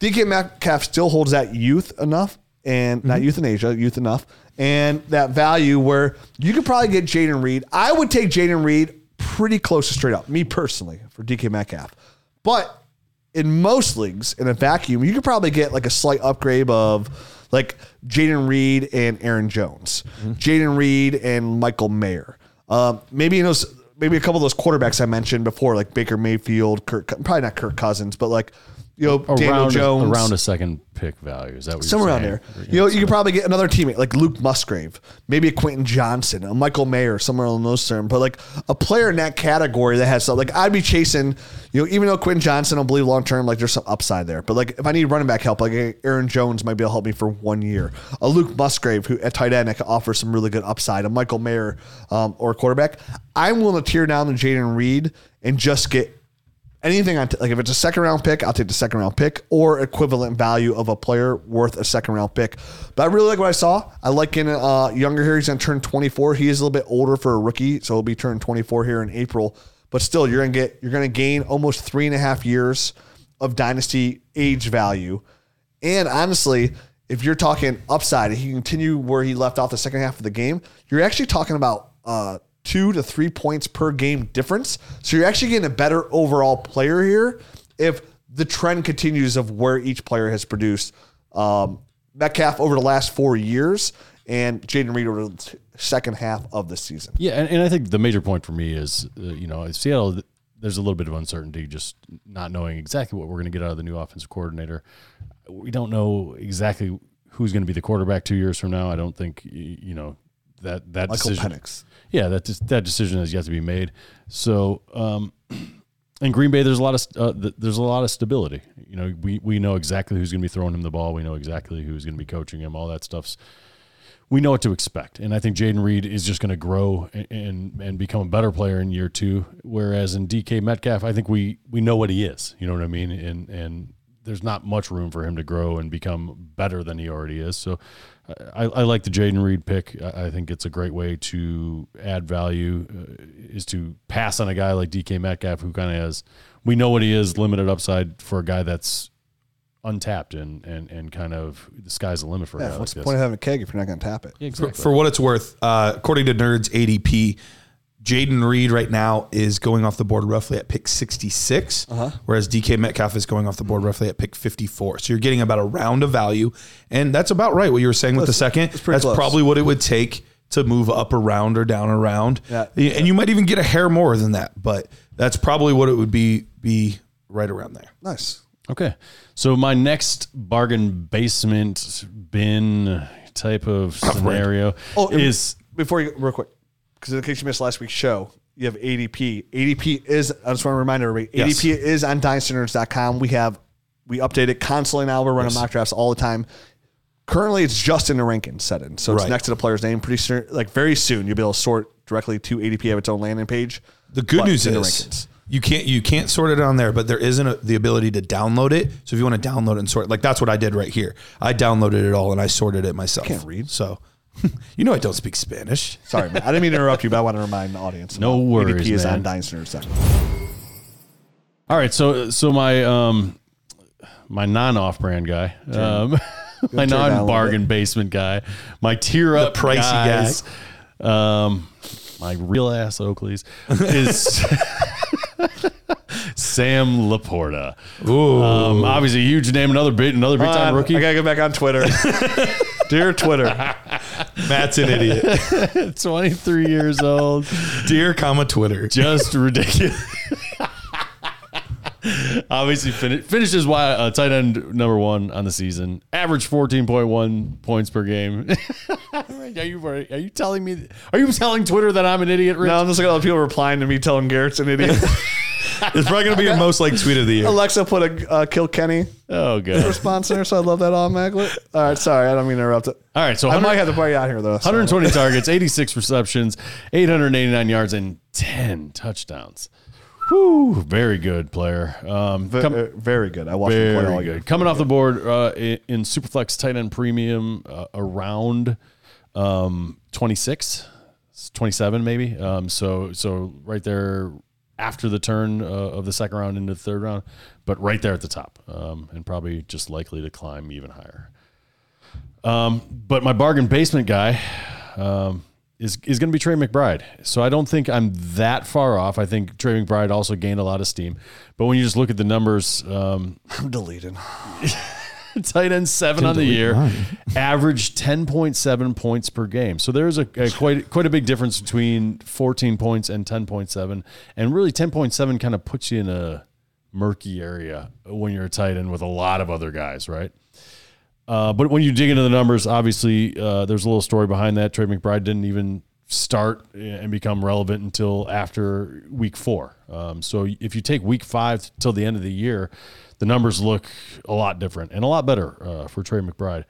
D K Metcalf still holds that youth enough, and mm-hmm. not euthanasia, youth enough, and that value where you could probably get Jayden Reed. I would take Jayden Reed pretty close to straight up, me personally, for D K Metcalf. But in most leagues, in a vacuum, you could probably get like a slight upgrade of like Jayden Reed and Aaron Jones, mm-hmm. Jayden Reed and Michael Mayer. Um, maybe in those, maybe a couple of those quarterbacks I mentioned before, like Baker Mayfield, Kirk, probably not Kirk Cousins, but like. You know, around, Daniel Jones. Around a second pick value. Is that what somewhere you're saying? Around there. You know, you could probably get another teammate like Luke Musgrave, maybe a Quentin Johnson, a Michael Mayer, somewhere along those terms. But like a player in that category that has something, like I'd be chasing, you know, even though Quentin Johnson, I don't believe long term, like there's some upside there. But like if I need running back help, like Aaron Jones might be able to help me for one year. A Luke Musgrave, who at tight end, that could offer some really good upside. A Michael Mayer um, or a quarterback. I'm willing to tear down the Jayden Reed and just get anything I t- like if it's a second round pick, I'll take the second round pick or equivalent value of a player worth a second round pick. But I really like what I saw. I like in uh, younger here. He's going to turn twenty-four. He is a little bit older for a rookie, so he'll be turning twenty-four here in April. But still, you're going to get you're going to gain almost three and a half years of dynasty age value. And honestly, if you're talking upside, if you continue where he left off the second half of the game, you're actually talking about. Uh, two to three points per game difference. So you're actually getting a better overall player here if the trend continues of where each player has produced. Um, Metcalf over the last four years and Jayden Reed over the second half of the season. Yeah, and, and I think the major point for me is, uh, you know, Seattle, there's a little bit of uncertainty just not knowing exactly what we're going to get out of the new offensive coordinator. We don't know exactly who's going to be the quarterback two years from now. I don't think, you know, that that Michael decision. Penix. Yeah, that that decision has yet to be made. So, um, in Green Bay, there's a lot of uh, th- there's a lot of stability. You know, we we know exactly who's going to be throwing him the ball. We know exactly who's going to be coaching him. All that stuff's we know what to expect. And I think Jayden Reed is just going to grow and, and and become a better player in year two. Whereas in D K Metcalf, I think we we know what he is. You know what I mean? And and there's not much room for him to grow and become better than he already is. So. I, I like the Jayden Reed pick. I think it's a great way to add value uh, is to pass on a guy like D K Metcalf who kind of has, we know what he is, limited upside for a guy that's untapped and and, and kind of the sky's the limit for yeah, him. What's like the point of having a keg if you're not going to tap it? Yeah, exactly. for, for what it's worth, uh, according to Nerds A D P, Jayden Reed right now is going off the board roughly at pick sixty-six, uh-huh. whereas D K Metcalf is going off the board roughly at pick fifty-four. So you're getting about a round of value, and that's about right what you were saying close. With the second. That's close. Probably what it would take to move up a round or down a round. Yeah. And you might even get a hair more than that, but that's probably what it would be be right around there. Nice. Okay. So my next bargain basement bin type of scenario oh, is... Before you... Real quick. Because in case you missed last week's show, you have A D P. A D P is, I just want to remind everybody, yes. A D P is on dynasty nerds dot com. We have, we update it constantly now. We're running yes. mock drafts all the time. Currently, it's just in the ranking setting. So right. It's next to the player's name. Pretty soon, like very soon, you'll be able to sort directly to A D P, have its own landing page. The good news is you can't, you can't sort it on there, but there isn't a, the ability to download it. So if you want to download it and sort it, like that's what I did right here. I downloaded it all and I sorted it myself. I can't read. So. You know I don't speak Spanish. Sorry, man. I didn't mean to interrupt you, but I want to remind the audience. No worries, A D P is man. on Dynasty Nerds. All right, so so my um my non-off-brand guy, um, my non-bargain basement guy, my tier-up pricey guys, guy. um, my real-ass Oakleys is... Sam Laporta. Ooh. Um, obviously a huge name, another bit, another big time rookie. I gotta get back on Twitter. Dear Twitter, Matt's an idiot. twenty-three years old. Dear comma Twitter. Just ridiculous. Obviously fin- finishes wide, uh, tight end number one on the season. Average fourteen point one points per game. Are you are you telling me? Are you telling Twitter that I'm an idiot, Rich? No, I'm just looking at all the people replying to me telling Garrett's an idiot. It's probably going to be your most liked tweet of the year. Alexa put a uh, Kill Kenny oh, God. response in there, so I love that automatically. All right, sorry, I don't mean to interrupt it. All right, so I might have to party out here, though. So. one hundred twenty targets, eighty-six receptions, eight hundred eighty-nine yards, and ten touchdowns. Whew, very good player. Um, v- com- very good. I watched him play all year. Coming very off good. the board uh, in, in Superflex tight end premium uh, around um, twenty-six, twenty-seven maybe. Um, so so right there after the turn uh, of the second round into the third round, but right there at the top, um, and probably just likely to climb even higher. Um, but my bargain basement guy um, is is going to be Trey McBride. So I don't think I'm that far off. I think Trey McBride also gained a lot of steam. But when you just look at the numbers... Um, I'm deleting. Tight end seven on the year, average ten point seven points per game. So there's a, a quite quite a big difference between fourteen points and ten point seven. And really ten point seven kind of puts you in a murky area when you're a tight end with a lot of other guys, right? Uh, but when you dig into the numbers, obviously uh, there's a little story behind that. Trey McBride didn't even start and become relevant until after week four. Um, so if you take week five till the end of the year, the numbers look a lot different and a lot better uh, for Trey McBride.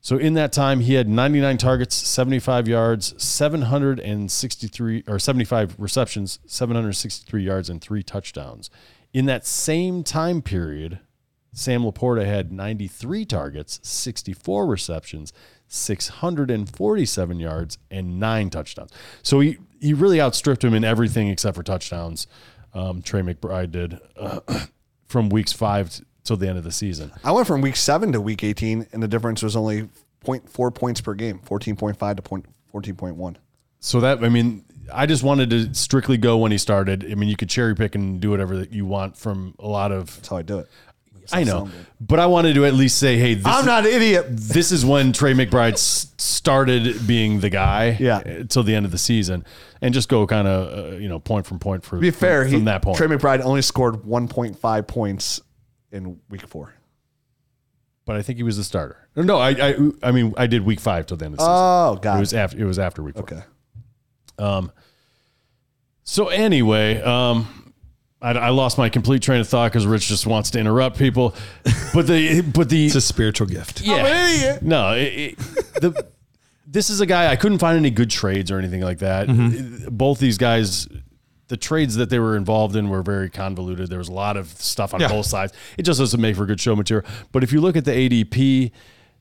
So in that time, he had ninety-nine targets, seventy-five yards, seven hundred sixty-three or seventy-five receptions, seven hundred sixty-three yards, and three touchdowns. In that same time period, Sam Laporta had ninety-three targets, sixty-four receptions, six hundred forty-seven yards, and nine touchdowns. So he, he really outstripped him in everything except for touchdowns. Um, Trey McBride did. Uh, from weeks five till the end of the season. I went from week seven to week eighteen, and the difference was only zero point four points per game, fourteen point five to fourteen point one. So that, I mean, I just wanted to strictly go when he started. I mean, you could cherry pick and do whatever that you want from a lot of... That's how I do it. That's I know, but I wanted to at least say, hey, this I'm is, not an idiot. This is when Trey McBride started being the guy yeah. till the end of the season, and just go kind of, uh, you know, point from point for, to be from, fair, from he, that point. Trey McBride only scored one point five points in week four. But I think he was the starter. No, I I, I mean, I did week five till the end of the season. Oh, God. It was after, it was after week four. Okay. Um. So anyway, um. I lost my complete train of thought because Rich just wants to interrupt people, but the but the it's a spiritual gift. Yeah, I'm an idiot. No, it, it, the this is a guy I couldn't find any good trades or anything like that. Mm-hmm. Both these guys, the trades that they were involved in were very convoluted. There was a lot of stuff on yeah. both sides. It just doesn't make for good show material. But if you look at the A D P,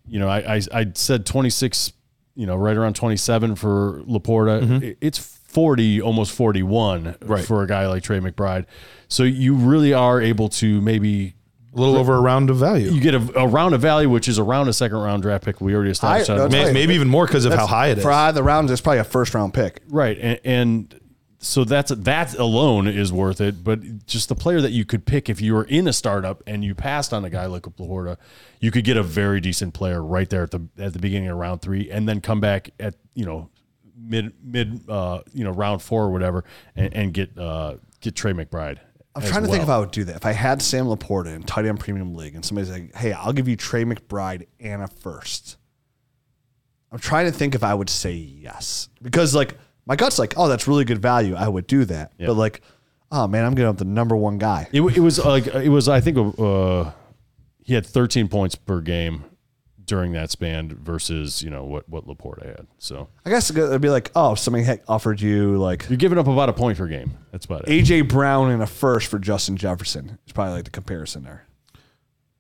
you know, I I, I said twenty-six, you know, right around twenty-seven for Laporta. Mm-hmm. It, it's forty, almost forty-one right. for a guy like Trey McBride. So you really are able to maybe... A little over a round of value. You get a, a round of value, which is around a second round draft pick. We already established I, that. Maybe, maybe even more because of how high it is. For high the rounds, it's probably a first round pick. Right. And, and so that's that alone is worth it. But just the player that you could pick if you were in a startup and you passed on a guy like Laporta, you could get a very decent player right there at the at the beginning of round three and then come back at, you know, mid mid uh you know round four or whatever and, and get uh get Trey McBride. I'm trying to well. think if I would do that. If I had Sam Laporta in tight end premium league and somebody's like, hey, I'll give you Trey McBride and a first. I'm trying to think if I would say yes. Because like my gut's like, oh, that's really good value. I would do that. Yep. But like, oh man, I'm getting up the number one guy. It, it was like it was I think uh he had thirteen points per game during that span versus, you know, what, what Laporta had. So I guess it'd be like, oh, somebody had offered you like... You're giving up about a point per game. That's about it. A J Brown and a first for Justin Jefferson. It's probably like the comparison there.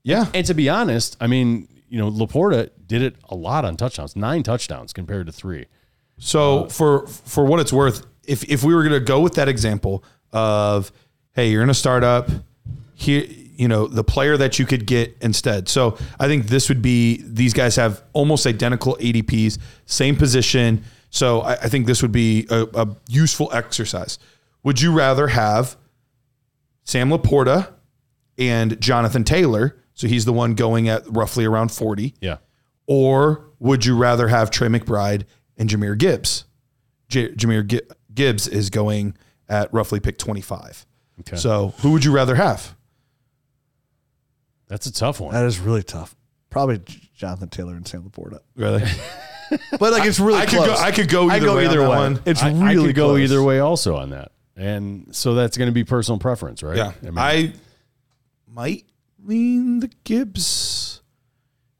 Yeah. And to be honest, I mean, you know, Laporta did it a lot on touchdowns, nine touchdowns compared to three. So uh, for for what it's worth, if if we were going to go with that example of, hey, you're in a startup, here, you know, the player that you could get instead. So I think this would be, these guys have almost identical A D Ps, same position. So I, I think this would be a, a useful exercise. Would you rather have Sam Laporta and Jonathan Taylor? So he's the one going at roughly around forty. Yeah. Or would you rather have Trey McBride and Jahmyr Gibbs? J- Jahmyr Gibbs is going at roughly pick twenty-five. Okay. So who would you rather have? That's a tough one. That is really tough. Probably Jonathan Taylor and Sam Laporta. Really? But like, it's really I, close. I could go, I could go either, go way either on one. One. It's I, really I could close. Go either way also on that. And so that's going to be personal preference, right? Yeah. I, mean, I might lean the Gibbs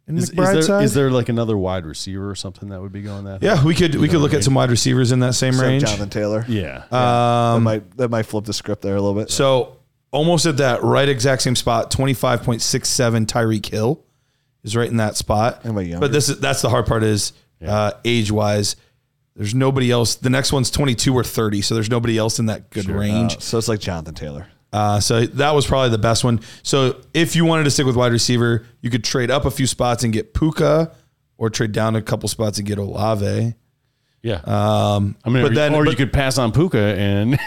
and is, McBride is there, side. Is there like another wide receiver or something that would be going that? Yeah, way? we could we could look range? at some wide receivers in that same Except range. Jonathan Taylor. Yeah. Um, that might that might flip the script there a little bit. So almost at that right exact same spot, twenty-five point six seven Tyreek Hill is right in that spot. But this is that's the hard part is yeah. uh, age wise. There's nobody else. The next one's twenty-two or thirty, so there's nobody else in that good sure. range. Uh, so it's like Jonathan Taylor. Uh, so that was probably the best one. So if you wanted to stick with wide receiver, you could trade up a few spots and get Puka, or trade down a couple spots and get Olave. Yeah. Um, I mean, but then, or but, you could pass on Puka and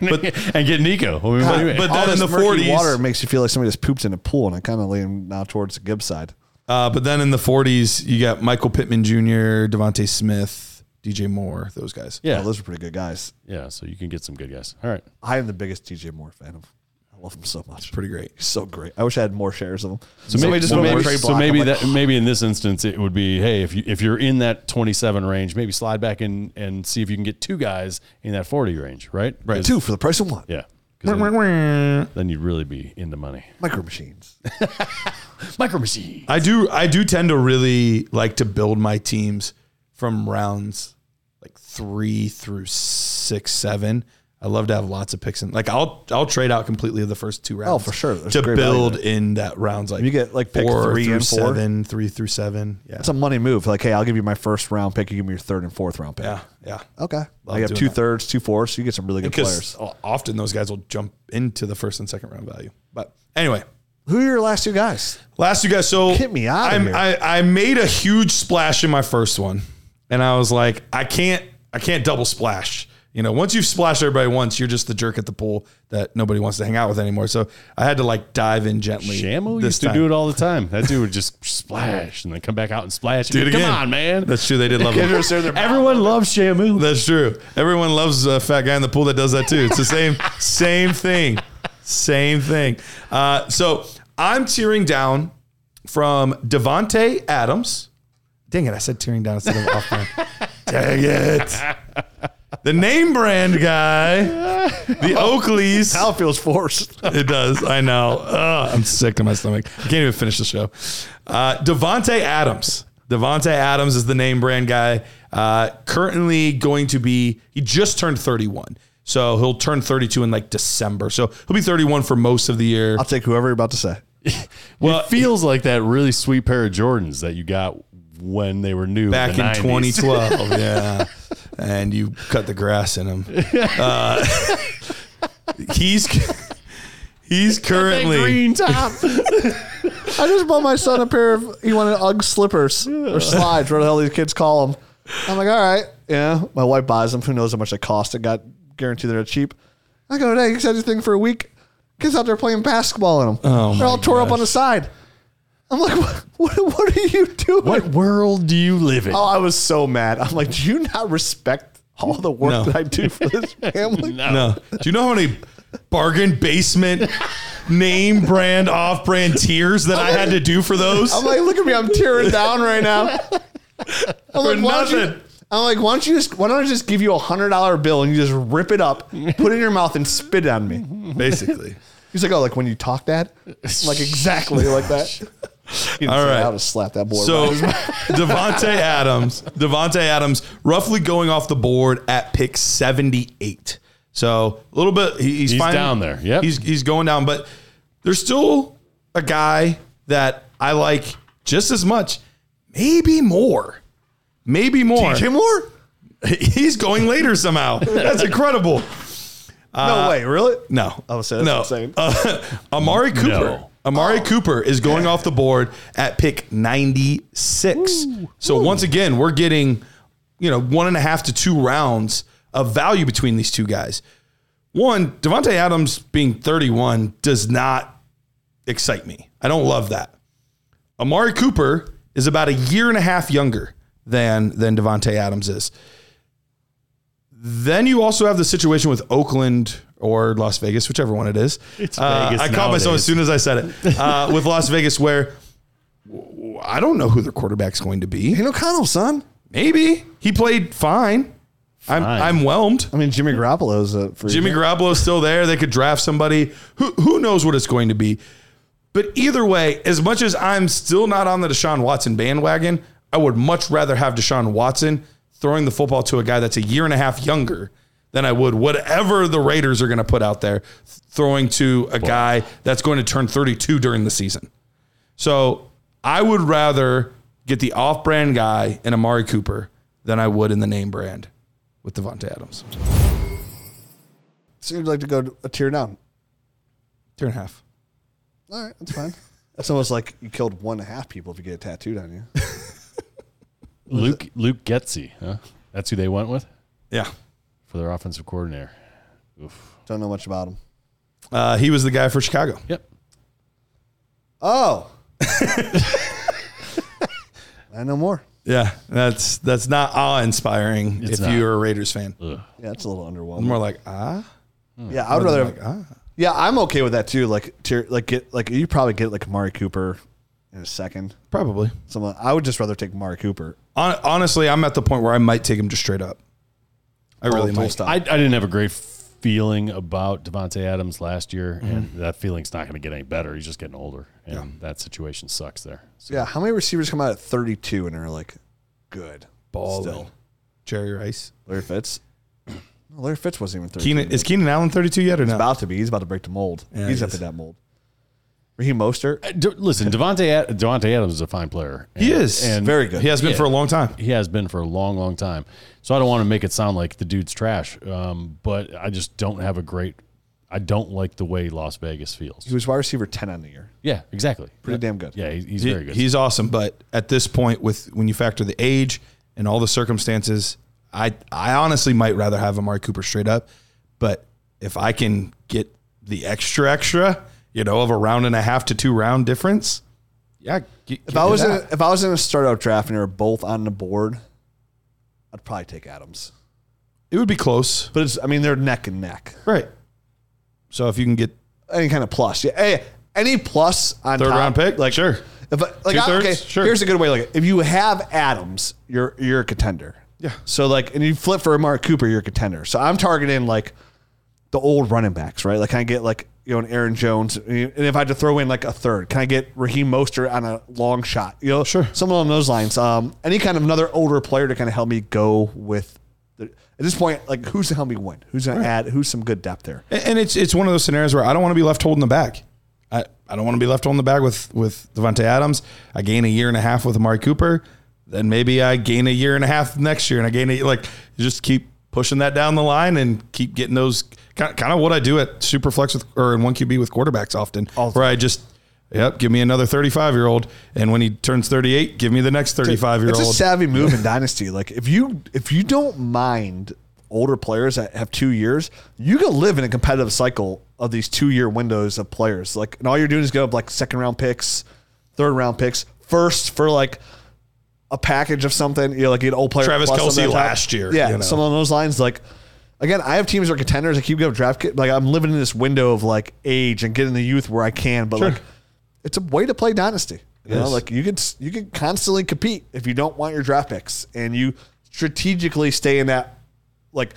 but, and get Nico. I mean, God, anyway. But then in the forties, water makes you feel like somebody just poops in a pool, and I kind of lean now towards the Gibbs side. Uh, but then in the forties, you got Michael Pittman Junior, Devontae Smith, D J Moore, those guys. Yeah, oh, those are pretty good guys. Yeah, so you can get some good guys. All right. I am the biggest D J Moore fan of. I love him so much. It's pretty great. He's so great. I wish I had more shares of him. So maybe, just well, maybe, trade so maybe like, that maybe in this instance it would be, hey, if you if you're in that twenty-seven range, maybe slide back in and see if you can get two guys in that forty range, right? Right. Two for the price of one. Yeah. Then, then you'd really be in the money. Micro machines. Micro machines. I do I do tend to really like to build my teams from rounds like three through six, seven. I love to have lots of picks in. Like I'll, I'll trade out completely the first two rounds. Oh, for sure. That's to build value in that rounds. Like you get like pick four three through and four. seven, three through seven. Yeah. It's a money move. Like, hey, I'll give you my first round pick. You give me your third and fourth round pick. Yeah. Yeah. Okay. Love I have two that. thirds, two fourths. So you get some really good because players. Often those guys will jump into the first and second round value. But anyway, who are your last two guys? Last two guys. So get me out of I'm, here. I, I made a huge splash in my first one. And I was like, I can't, I can't double splash. You know, once you've splashed everybody once, you're just the jerk at the pool that nobody wants to hang out with anymore. So I had to like dive in gently. Shamo used to time. do it all the time. That dude would just splash and then come back out and splash. Dude, come on, man. That's true. They did love him. Everyone loves Shamu. That's true. Everyone loves a fat guy in the pool that does that too. It's the same, same thing, same thing. Uh, so I'm tearing down from Davante Adams. Dang it, I said tearing down instead of off brand. Dang it. The name brand guy, the Oakleys. How it feels forced. It does, I know. Ugh, I'm sick to my stomach. I can't even finish the show. Uh, Davante Adams. Davante Adams is the name brand guy. Uh, currently going to be, he just turned thirty-one. So he'll turn thirty-two in like December. So he'll be thirty-one for most of the year. I'll take whoever you're about to say. Well, it feels like that really sweet pair of Jordans that you got when they were new back in, in twenty twelve. Yeah. And you cut the grass in them. Uh, he's, he's currently green top. I just bought my son a pair of, he wanted Ugg slippers or slides, whatever the hell these kids call them. I'm like, all right. Yeah. My wife buys them. Who knows how much they cost? I got guaranteed they're cheap. I go, hey, he said anything for a week. Kids out there playing basketball in them. Oh, they're all tore gosh. up on the side. I'm like, what, what What are you doing? What world do you live in? Oh, I was so mad. I'm like, do you not respect all the work no. that I do for this family? No. no. Do you know how many bargain basement name brand off brand tiers that I'm I had like, to do for those? I'm like, look at me. I'm tearing down right now. I'm like, nothing. I'm like, why don't you just, why don't I just give you a hundred dollar bill and you just rip it up, put it in your mouth and spit it on me. Basically. He's like, oh, like when you talk, Dad? I'm like, exactly like that. All right. I'll just slap that board. So Davante Adams, Davante Adams roughly going off the board at pick seventy-eight. So a little bit, he's, he's finding, down there. Yeah. He's, he's going down, but there's still a guy that I like just as much, maybe more. Maybe more. D J Moore? He's going later somehow. That's incredible. Uh, no way, really? No. I was saying that's no. insane. Uh, Amari Cooper. No. Amari oh. Cooper is going off the board at pick ninety-six. Ooh. So Ooh. once again, we're getting, you know, one and a half to two rounds of value between these two guys. One, Davante Adams being thirty-one does not excite me. I don't love that. Amari Cooper is about a year and a half younger than, than Davante Adams is. Then you also have the situation with Oakland or Las Vegas, whichever one it is. It's uh, Vegas I caught nowadays. myself as soon as I said it. Uh, with Las Vegas, where I don't know who their quarterback's going to be. Hey, O'Connell, son. Maybe. He played fine. fine. I'm I'm whelmed. I mean, Jimmy Garoppolo's a free Jimmy Garoppolo's still there. They could draft somebody. Who, who knows what it's going to be? But either way, as much as I'm still not on the Deshaun Watson bandwagon, I would much rather have Deshaun Watson throwing the football to a guy that's a year and a half younger than I would whatever the Raiders are going to put out there, throwing to a Boy. guy that's going to turn thirty-two during the season. So I would rather get the off-brand guy in Amari Cooper than I would in the name brand with Davante Adams. So you'd like to go a tier down? Tier and a half. All right, that's fine. That's almost like you killed one and a half people if you get a tattooed on you. Luke Luke Getsy, huh? That's who they went with? Yeah. For their offensive coordinator. Oof. Don't know much about him. Uh, he was the guy for Chicago. Yep. Oh. I know more. Yeah, that's that's not awe-inspiring it's if not. you're a Raiders fan. Ugh. Yeah, that's a little underwhelming. More like, ah? Hmm. Yeah, I would rather... Like, ah. Yeah, I'm okay with that, too. Like, tier, like get like you probably get, like, Amari Cooper... in a second. Probably. Someone, I would just rather take Amari Cooper. Hon- honestly, I'm at the point where I might take him just straight up. I really oh, might. I, I didn't have a great feeling about Davante Adams last year, mm-hmm. and that feeling's not going to get any better. He's just getting older, and yeah. that situation sucks there. So. Yeah, how many receivers come out at thirty-two and are like, good. Ball. Still. Jerry Rice. Larry Fitz. No, Larry Fitz wasn't even thirty-two. Keenan, is Keenan Allen thirty-two yet or not? He's about to be. He's about to break the mold. Yeah, He's he up in that mold. Raheem Mostert. Uh, d- listen, Davante Ad- Davante Adams is a fine player. And, he is. And very good. He has been yeah, for a long time. He has been for a long, long time. So I don't want to make it sound like the dude's trash, um, but I just don't have a great – I don't like the way Las Vegas feels. He was wide receiver ten on the year. Yeah, exactly. Pretty yeah. damn good. Yeah, he's, he's he, very good. He's awesome, but at this point, with when you factor the age and all the circumstances, I, I honestly might rather have Amari Cooper straight up, but if I can get the extra extra – You know, of a round and a half to two round difference. Yeah. Get, if, I was in a, if I was in a startup draft and they were both on the board, I'd probably take Adams. It would be close. But, it's I mean, they're neck and neck. Right. So if you can get... Any kind of plus. Yeah. Hey, any plus on Third top, round pick? Like, sure. If I, like, I, okay, sure. Here's a good way to look at it. If you have Adams, you're, you're a contender. Yeah. So, like, and you flip for Amari Cooper, you're a contender. So I'm targeting, like, the old running backs, right? Like, I get, like... You know, an Aaron Jones, and if I had to throw in like a third, can I get Raheem Mostert on a long shot? You know, sure. Something along those lines. Um, any kind of another older player to kind of help me go with. The, at this point, like who's to help me win? Who's going right. to add? Who's some good depth there? And, and it's it's one of those scenarios where I don't want to be left holding the bag. I, I don't want to be left holding the bag with with Davante Adams. I gain a year and a half with Amari Cooper, then maybe I gain a year and a half next year, and I gain a, like just keep pushing that down the line and keep getting those. Kind of what I do at Superflex with, or in one Q B with quarterbacks often, All where I just, yep, give me another thirty-five-year-old, and when he turns thirty-eight, give me the next thirty-five-year-old. It's a savvy move in Dynasty. Like if you if you don't mind older players that have two years, you can live in a competitive cycle of these two-year windows of players. Like, and all you're doing is go up like second-round picks, third-round picks, first for like a package of something. You know, like an old player. Travis Kelce last year. Yeah, you know. Some of those lines like. Again, I have teams that are contenders. I keep going draft kit. Like I'm living in this window of like age and getting the youth where I can, but sure. like it's a way to play Dynasty. You yes. know, like you can you can constantly compete if you don't want your draft picks and you strategically stay in that like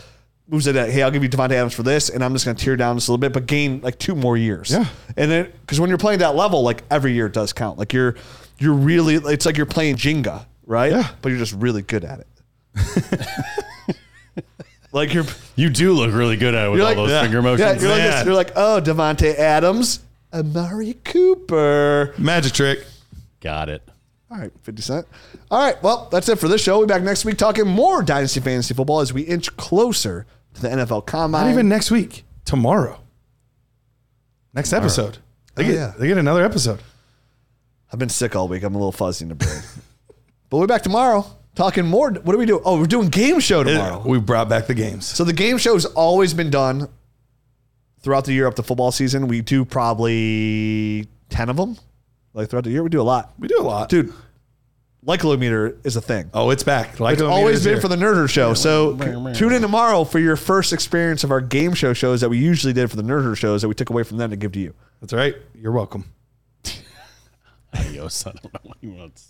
moves like that. Hey, I'll give you Davante Adams for this, and I'm just going to tear down this a little bit, but gain like two more years. Yeah, and then because when you're playing that level, like every year does count. Like you're you're really it's like you're playing Jenga, right? Yeah, but you're just really good at it. Like you're, you do look really good at it with all like, those yeah. finger motions. Yeah, you're, yeah. Like you're like, oh, Davante Adams, Amari Cooper. Magic trick. Got it. All right, fifty cent. All right, well, that's it for this show. We'll be back next week talking more Dynasty Fantasy Football as we inch closer to the N F L Combine. Not even next week. Tomorrow. Next tomorrow. episode. They, oh, get, yeah. they get another episode. I've been sick all week. I'm a little fuzzy in the brain. But we'll be back tomorrow talking more. What do we do? Oh, we're doing game show tomorrow. We brought back the games. So the game show has always been done throughout the year up to football season. We do probably ten of them. Like throughout the year, we do a lot. We do a lot. Dude, Lycolometer is a thing. Oh, it's back. It's always been here for the Nerder Show. So tune in tomorrow for your first experience of our game show shows that we usually did for the Nerder Shows that we took away from them to give to you. That's right. You're welcome. Adios. I don't know what he wants.